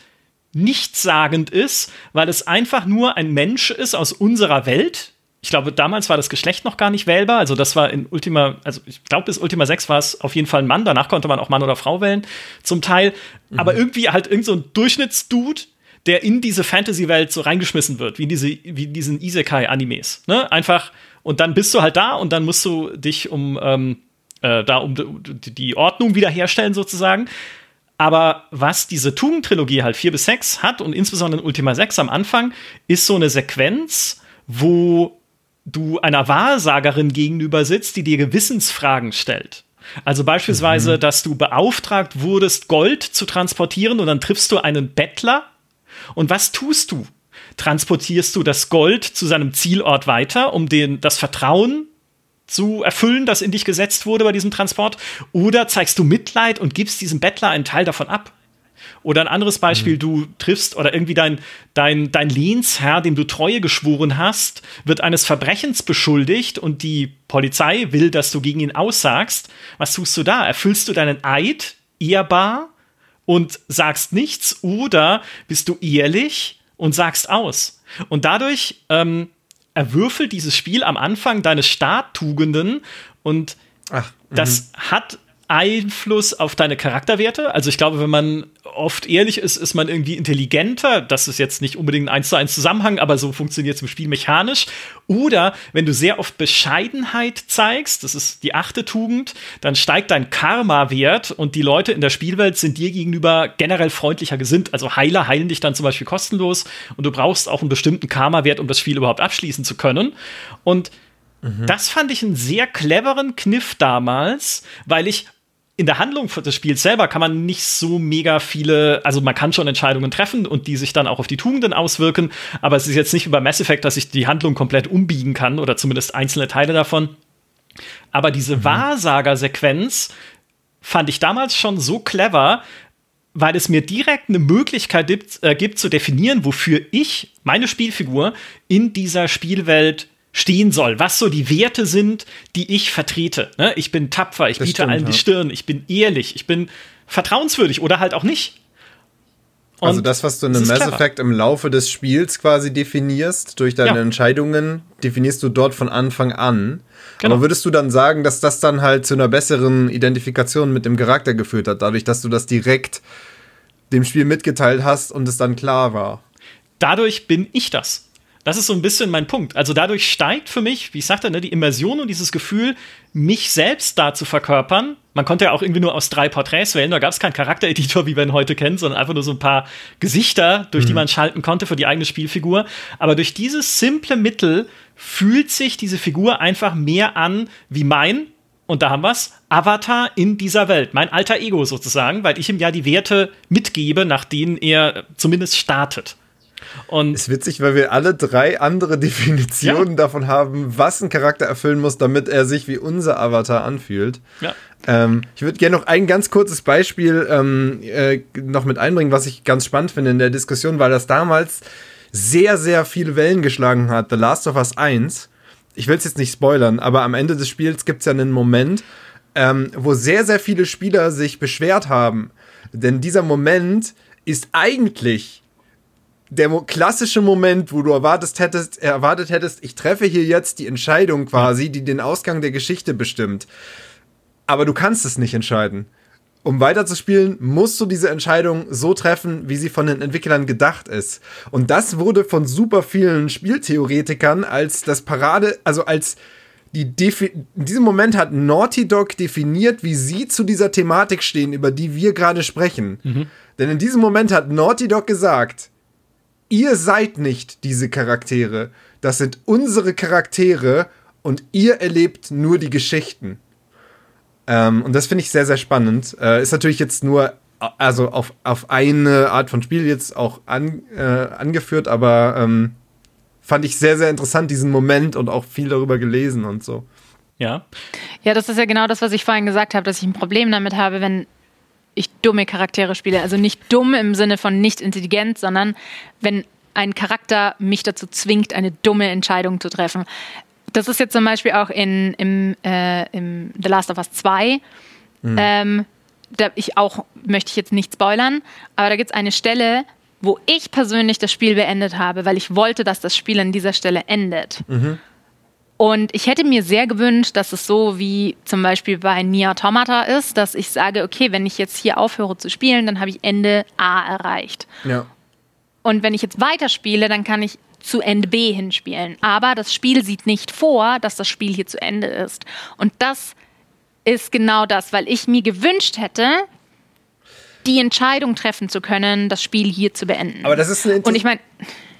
nichtssagend ist, weil es einfach nur ein Mensch ist aus unserer Welt. Ich glaube, damals war das Geschlecht noch gar nicht wählbar. Also das war in Ultima, also ich glaube, bis Ultima 6 war es auf jeden Fall ein Mann. Danach konnte man auch Mann oder Frau wählen, zum Teil. Mhm. Aber irgendwie halt irgend so ein Durchschnittsdude, der in diese Fantasy-Welt so reingeschmissen wird, wie in diesen Isekai-Animes. Ne? Einfach, und dann bist du halt da und dann musst du dich um die Ordnung wiederherstellen sozusagen. Aber was diese Tugend-Trilogie halt 4 bis 6 hat und insbesondere in Ultima 6 am Anfang, ist so eine Sequenz, wo du einer Wahrsagerin gegenüber sitzt, die dir Gewissensfragen stellt. Also beispielsweise, dass du beauftragt wurdest, Gold zu transportieren und dann triffst du einen Bettler. Und was tust du? Transportierst du das Gold zu seinem Zielort weiter, um das Vertrauen zu erfüllen, das in dich gesetzt wurde bei diesem Transport? Oder zeigst du Mitleid und gibst diesem Bettler einen Teil davon ab? Oder ein anderes Beispiel, du triffst oder irgendwie dein Lehnsherr, dem du Treue geschworen hast, wird eines Verbrechens beschuldigt und die Polizei will, dass du gegen ihn aussagst. Was tust du da? Erfüllst du deinen Eid ehrbar und sagst nichts oder bist du ehrlich und sagst aus? Und dadurch erwürfelt dieses Spiel am Anfang deine Starttugenden und das hat Einfluss auf deine Charakterwerte. Also ich glaube, wenn man oft ehrlich ist, ist man irgendwie intelligenter. Das ist jetzt nicht unbedingt ein 1:1 Zusammenhang, aber so funktioniert es im Spiel mechanisch. Oder wenn du sehr oft Bescheidenheit zeigst, das ist die 8. Tugend, dann steigt dein Karma-Wert und die Leute in der Spielwelt sind dir gegenüber generell freundlicher gesinnt. Also Heiler heilen dich dann zum Beispiel kostenlos und du brauchst auch einen bestimmten Karma-Wert, um das Spiel überhaupt abschließen zu können. Und das fand ich einen sehr cleveren Kniff damals, weil ich in der Handlung des Spiels selber kann man nicht so mega viele, also man kann schon Entscheidungen treffen und die sich dann auch auf die Tugenden auswirken, aber es ist jetzt nicht wie bei Mass Effect, dass ich die Handlung komplett umbiegen kann oder zumindest einzelne Teile davon. Aber diese Wahrsager-Sequenz fand ich damals schon so clever, weil es mir direkt eine Möglichkeit gibt zu definieren, wofür ich, meine Spielfigur, in dieser Spielwelt stehen soll, was so die Werte sind, die ich vertrete. Ne? Ich bin tapfer, ich biete allen die Stirn, ich bin ehrlich, ich bin vertrauenswürdig oder halt auch nicht. Und also das, was du in einem Mass Effect im Laufe des Spiels quasi definierst, durch deine Entscheidungen, definierst du dort von Anfang an. Genau. Aber würdest du dann sagen, dass das dann halt zu einer besseren Identifikation mit dem Charakter geführt hat, dadurch, dass du das direkt dem Spiel mitgeteilt hast und es dann klar war? Dadurch bin ich das. Das ist so ein bisschen mein Punkt. Also dadurch steigt für mich, wie ich sagte, die Immersion und dieses Gefühl, mich selbst da zu verkörpern. Man konnte ja auch irgendwie nur aus 3 Porträts wählen. Da gab es keinen Charaktereditor, wie wir ihn heute kennen, sondern einfach nur so ein paar Gesichter, durch die man schalten konnte für die eigene Spielfigur. Aber durch dieses simple Mittel fühlt sich diese Figur einfach mehr an wie mein, und da haben wir es, Avatar in dieser Welt. Mein alter Ego sozusagen, weil ich ihm ja die Werte mitgebe, nach denen er zumindest startet. Und ist witzig, weil wir alle 3 andere Definitionen davon haben, was ein Charakter erfüllen muss, damit er sich wie unser Avatar anfühlt. Ja. Ich würde gerne noch ein ganz kurzes Beispiel noch mit einbringen, was ich ganz spannend finde in der Diskussion, weil das damals sehr, sehr viele Wellen geschlagen hat. The Last of Us 1, ich will es jetzt nicht spoilern, aber am Ende des Spiels gibt es ja einen Moment, wo sehr, sehr viele Spieler sich beschwert haben. Denn dieser Moment ist eigentlich der klassische Moment, wo du erwartet hättest, ich treffe hier jetzt die Entscheidung quasi, die den Ausgang der Geschichte bestimmt. Aber du kannst es nicht entscheiden. Um weiterzuspielen, musst du diese Entscheidung so treffen, wie sie von den Entwicklern gedacht ist. Und das wurde von super vielen Spieltheoretikern als das in diesem Moment hat Naughty Dog definiert, wie sie zu dieser Thematik stehen, über die wir gerade sprechen. Denn in diesem Moment hat Naughty Dog gesagt, ihr seid nicht diese Charaktere. Das sind unsere Charaktere und ihr erlebt nur die Geschichten. Und das finde ich sehr, sehr spannend. Ist natürlich jetzt nur, also auf eine Art von Spiel jetzt auch angeführt, aber fand ich sehr, sehr interessant, diesen Moment, und auch viel darüber gelesen und so. Ja. Ja, das ist ja genau das, was ich vorhin gesagt habe, dass ich ein Problem damit habe, wenn ich dumme Charaktere spiele. Also nicht dumm im Sinne von nicht intelligent, sondern wenn ein Charakter mich dazu zwingt, eine dumme Entscheidung zu treffen. Das ist jetzt zum Beispiel auch im The Last of Us 2. Mhm. Möchte ich jetzt nicht spoilern, aber da gibt es eine Stelle, wo ich persönlich das Spiel beendet habe, weil ich wollte, dass das Spiel an dieser Stelle endet. Mhm. Und ich hätte mir sehr gewünscht, dass es so wie zum Beispiel bei Nier Automata ist, dass ich sage, okay, wenn ich jetzt hier aufhöre zu spielen, dann habe ich Ende A erreicht. Ja. Und wenn ich jetzt weiterspiele, dann kann ich zu Ende B hinspielen. Aber das Spiel sieht nicht vor, dass das Spiel hier zu Ende ist. Und das ist genau das, weil ich mir gewünscht hätte, die Entscheidung treffen zu können, das Spiel hier zu beenden. Aber das ist eine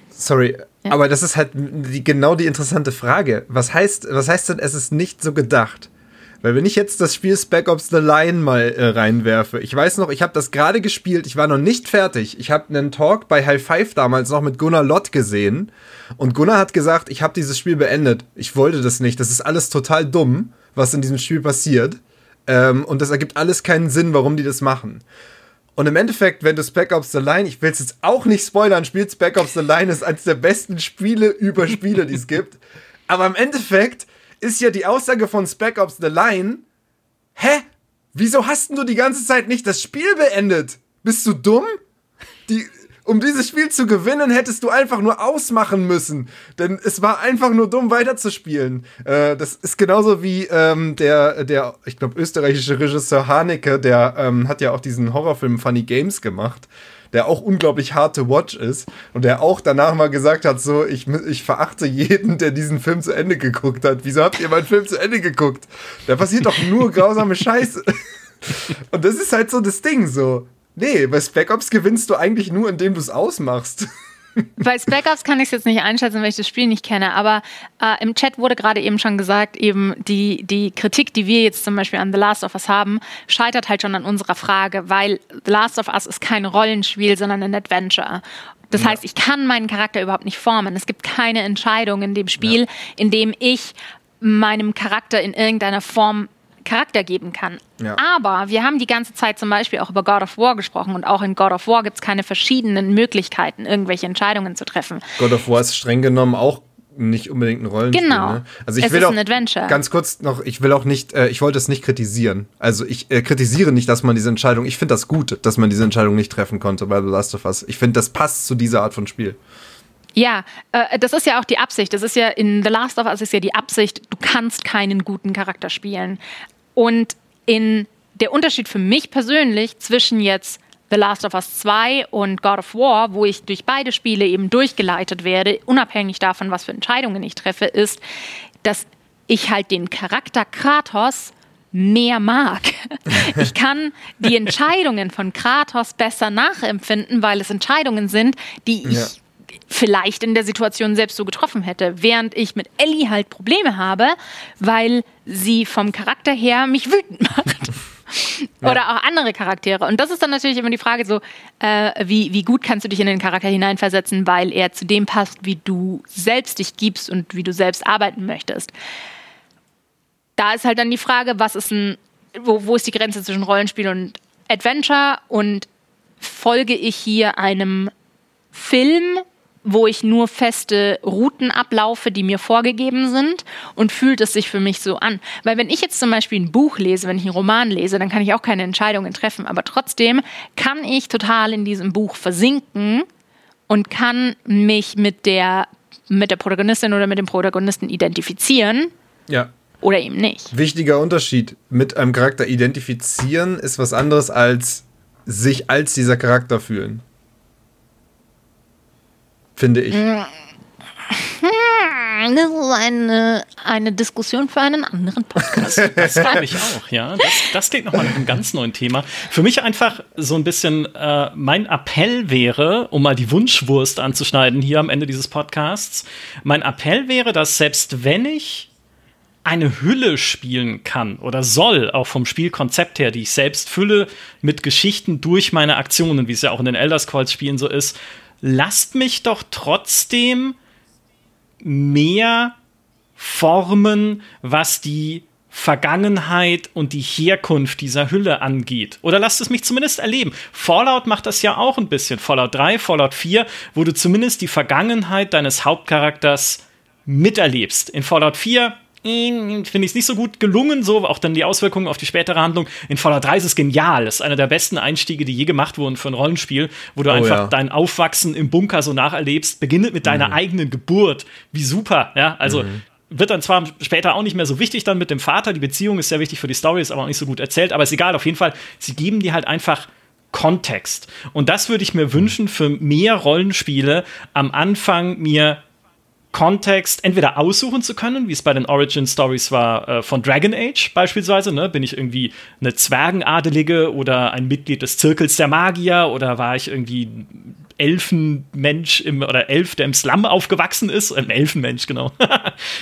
Sorry, ja. Aber das ist halt genau die interessante Frage. Was heißt denn, es ist nicht so gedacht? Weil wenn ich jetzt das Spiel Spec Ops The Line mal reinwerfe, ich weiß noch, ich habe das gerade gespielt, ich war noch nicht fertig. Ich habe einen Talk bei High Five damals noch mit Gunnar Lott gesehen und Gunnar hat gesagt, ich habe dieses Spiel beendet. Ich wollte das nicht, das ist alles total dumm, was in diesem Spiel passiert. Und das ergibt alles keinen Sinn, warum die das machen. Und im Endeffekt, wenn du Spec Ops The Line, ich will es jetzt auch nicht spoilern, spielt Spec Ops The Line, ist eines der besten Spiele über Spiele, die es gibt. Aber im Endeffekt ist ja die Aussage von Spec Ops The Line, hä? Wieso hast denn du die ganze Zeit nicht das Spiel beendet? Bist du dumm? Um dieses Spiel zu gewinnen, hättest du einfach nur ausmachen müssen. Denn es war einfach nur dumm, weiterzuspielen. Das ist genauso wie der, ich glaube, österreichische Regisseur Haneke, der hat ja auch diesen Horrorfilm Funny Games gemacht, der auch unglaublich hard to watch ist und der auch danach mal gesagt hat, so, ich verachte jeden, der diesen Film zu Ende geguckt hat. Wieso habt ihr meinen Film zu Ende geguckt? Da passiert doch nur grausame Scheiße. Und das ist halt so das Ding, so. Nee, bei Spec Ops gewinnst du eigentlich nur, indem du es ausmachst. Bei Spec Ops kann ich es jetzt nicht einschätzen, weil ich das Spiel nicht kenne, aber im Chat wurde gerade eben schon gesagt, eben die Kritik, die wir jetzt zum Beispiel an The Last of Us haben, scheitert halt schon an unserer Frage, weil The Last of Us ist kein Rollenspiel, sondern ein Adventure. Das heißt, ich kann meinen Charakter überhaupt nicht formen. Es gibt keine Entscheidung in dem Spiel, in dem ich meinem Charakter in irgendeiner Form Charakter geben kann. Ja. Aber wir haben die ganze Zeit zum Beispiel auch über God of War gesprochen und auch in God of War gibt es keine verschiedenen Möglichkeiten, irgendwelche Entscheidungen zu treffen. God of War ist streng genommen auch nicht unbedingt ein Rollenspiel. Genau. Ne? Also es ist ein Adventure. Ganz kurz noch, ich wollte es nicht kritisieren. Also ich kritisiere nicht, dass man diese Entscheidung, ich finde das gut, dass man diese Entscheidung nicht treffen konnte bei The Last of Us. Ich finde, das passt zu dieser Art von Spiel. Ja, das ist ja auch die Absicht. Das ist ja in The Last of Us ist ja die Absicht, du kannst keinen guten Charakter spielen. Und der Unterschied für mich persönlich zwischen jetzt The Last of Us 2 und God of War, wo ich durch beide Spiele eben durchgeleitet werde, unabhängig davon, was für Entscheidungen ich treffe, ist, dass ich halt den Charakter Kratos mehr mag. Ich kann die Entscheidungen von Kratos besser nachempfinden, weil es Entscheidungen sind, die ich vielleicht in der Situation selbst so getroffen hätte, während ich mit Ellie halt Probleme habe, weil sie vom Charakter her mich wütend macht. Ja. Oder auch andere Charaktere. Und das ist dann natürlich immer die Frage so, wie gut kannst du dich in den Charakter hineinversetzen, weil er zu dem passt, wie du selbst dich gibst und wie du selbst arbeiten möchtest. Da ist halt dann die Frage, wo ist die Grenze zwischen Rollenspiel und Adventure und folge ich hier einem Film, wo ich nur feste Routen ablaufe, die mir vorgegeben sind, und fühlt es sich für mich so an. Weil wenn ich jetzt zum Beispiel ein Buch lese, wenn ich einen Roman lese, dann kann ich auch keine Entscheidungen treffen, aber trotzdem kann ich total in diesem Buch versinken und kann mich mit der Protagonistin oder mit dem Protagonisten identifizieren. Ja. Oder eben nicht. Wichtiger Unterschied, mit einem Charakter identifizieren ist was anderes als sich als dieser Charakter fühlen. Finde ich. Das ist eine Diskussion für einen anderen Podcast. Das glaube ich auch, ja. Das klingt nochmal nach einem ganz neuen Thema. Für mich einfach so ein bisschen mein Appell wäre, um mal die Wunschwurst anzuschneiden hier am Ende dieses Podcasts, dass selbst wenn ich eine Hülle spielen kann oder soll, auch vom Spielkonzept her, die ich selbst fülle mit Geschichten durch meine Aktionen, wie es ja auch in den Elder Scrolls-Spielen so ist, lasst mich doch trotzdem mehr formen, was die Vergangenheit und die Herkunft dieser Hülle angeht. Oder lasst es mich zumindest erleben. Fallout macht das ja auch ein bisschen. Fallout 3, Fallout 4, wo du zumindest die Vergangenheit deines Hauptcharakters miterlebst. In Fallout 4 finde ich es nicht so gut gelungen, so auch dann die Auswirkungen auf die spätere Handlung. In Fallout 3 ist es genial. Das ist einer der besten Einstiege, die je gemacht wurden für ein Rollenspiel, wo du einfach dein Aufwachsen im Bunker so nacherlebst, beginnend mit deiner eigenen Geburt. Wie super, ja, also wird dann zwar später auch nicht mehr so wichtig dann mit dem Vater, die Beziehung ist sehr wichtig für die Story, ist aber auch nicht so gut erzählt, aber ist egal, auf jeden Fall, sie geben dir halt einfach Kontext. Und das würde ich mir wünschen für mehr Rollenspiele, am Anfang mir Kontext entweder aussuchen zu können, wie es bei den Origin-Stories war, von Dragon Age beispielsweise, ne? Bin ich irgendwie eine Zwergenadelige oder ein Mitglied des Zirkels der Magier oder war ich irgendwie Elfenmensch oder Elf, der im Slum aufgewachsen ist. Ein Elfenmensch, genau.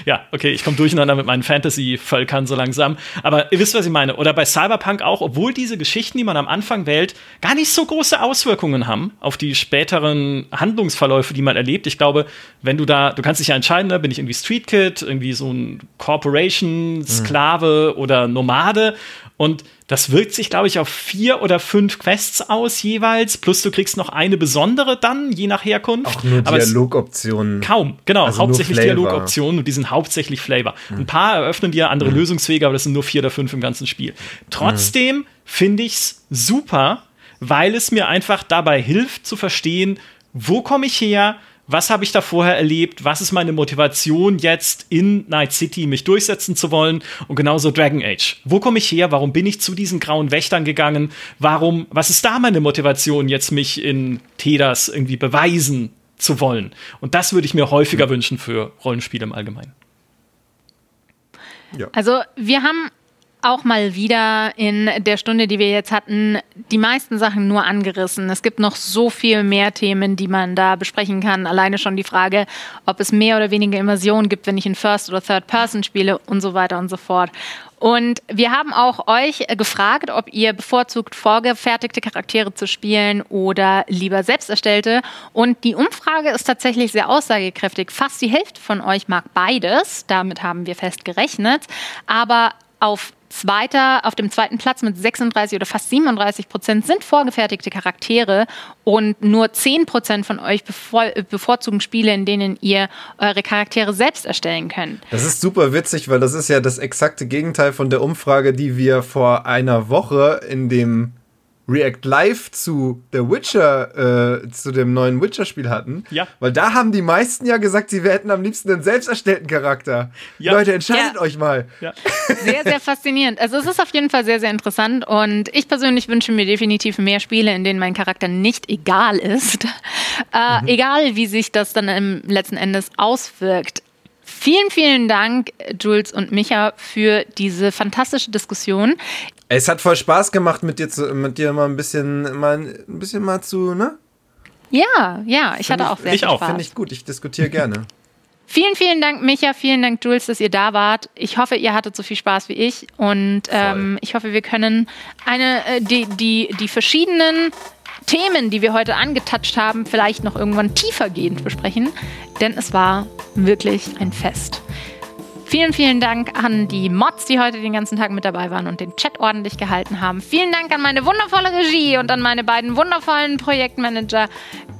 Ja, okay, ich komme durcheinander mit meinen Fantasy-Völkern so langsam. Aber ihr wisst, was ich meine. Oder bei Cyberpunk auch, obwohl diese Geschichten, die man am Anfang wählt, gar nicht so große Auswirkungen haben auf die späteren Handlungsverläufe, die man erlebt. Ich glaube, wenn du kannst dich ja entscheiden, ne? Bin ich irgendwie Street Kid, irgendwie so ein Corporation-Sklave oder Nomade. Und das wirkt sich, glaube ich, auf 4 oder 5 Quests aus jeweils. Plus du kriegst noch eine besondere dann, je nach Herkunft. Auch nur Dialogoptionen. Kaum, genau. Also hauptsächlich Dialogoptionen und die sind hauptsächlich Flavor. Ein paar eröffnen dir andere Lösungswege, aber das sind nur 4 oder 5 im ganzen Spiel. Trotzdem finde ich's super, weil es mir einfach dabei hilft zu verstehen, wo komme ich her, was habe ich da vorher erlebt? Was ist meine Motivation jetzt in Night City, mich durchsetzen zu wollen? Und genauso Dragon Age. Wo komme ich her? Warum bin ich zu diesen grauen Wächtern gegangen? Was ist da meine Motivation jetzt, mich in Tedas irgendwie beweisen zu wollen? Und das würde ich mir häufiger wünschen für Rollenspiele im Allgemeinen. Ja. Also wir haben auch mal wieder in der Stunde, die wir jetzt hatten, die meisten Sachen nur angerissen. Es gibt noch so viel mehr Themen, die man da besprechen kann. Alleine schon die Frage, ob es mehr oder weniger Immersion gibt, wenn ich in First- oder Third-Person spiele und so weiter und so fort. Und wir haben auch euch gefragt, ob ihr bevorzugt vorgefertigte Charaktere zu spielen oder lieber selbst erstellte. Und die Umfrage ist tatsächlich sehr aussagekräftig. Fast die Hälfte von euch mag beides. Damit haben wir fest gerechnet. Aber auf dem zweiten Platz mit 36 oder fast 37% sind vorgefertigte Charaktere und nur 10% von euch bevorzugen Spiele, in denen ihr eure Charaktere selbst erstellen könnt. Das ist super witzig, weil das ist ja das exakte Gegenteil von der Umfrage, die wir vor einer Woche in dem React Live zu The Witcher, zu dem neuen Witcher-Spiel hatten. Ja. Weil da haben die meisten ja gesagt, sie hätten am liebsten einen selbst erstellten Charakter. Ja. Leute, entscheidet euch mal. Ja. Sehr, sehr faszinierend. Also es ist auf jeden Fall sehr, sehr interessant und ich persönlich wünsche mir definitiv mehr Spiele, in denen mein Charakter nicht egal ist. Egal, wie sich das dann im letzten Endes auswirkt. Vielen, vielen Dank, Jules und Micha, für diese fantastische Diskussion. Es hat voll Spaß gemacht, mit dir mal ein bisschen zu, ne? Ja, ich hatte auch sehr viel Spaß. Finde ich gut, ich diskutiere gerne. Vielen, vielen Dank, Micha, vielen Dank, Jules, dass ihr da wart. Ich hoffe, ihr hattet so viel Spaß wie ich und ich hoffe, wir können die verschiedenen Themen, die wir heute angetatscht haben, vielleicht noch irgendwann tiefergehend besprechen, denn es war wirklich ein Fest. Vielen, vielen Dank an die Mods, die heute den ganzen Tag mit dabei waren und den Chat ordentlich gehalten haben. Vielen Dank an meine wundervolle Regie und an meine beiden wundervollen Projektmanager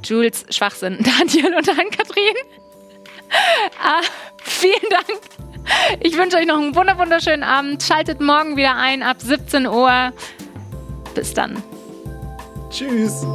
Jules Schwachsinn, Daniel und Ann-Kathrin. Vielen Dank. Ich wünsche euch noch einen wunderschönen Abend. Schaltet morgen wieder ein ab 17 Uhr. Bis dann. Tschüss.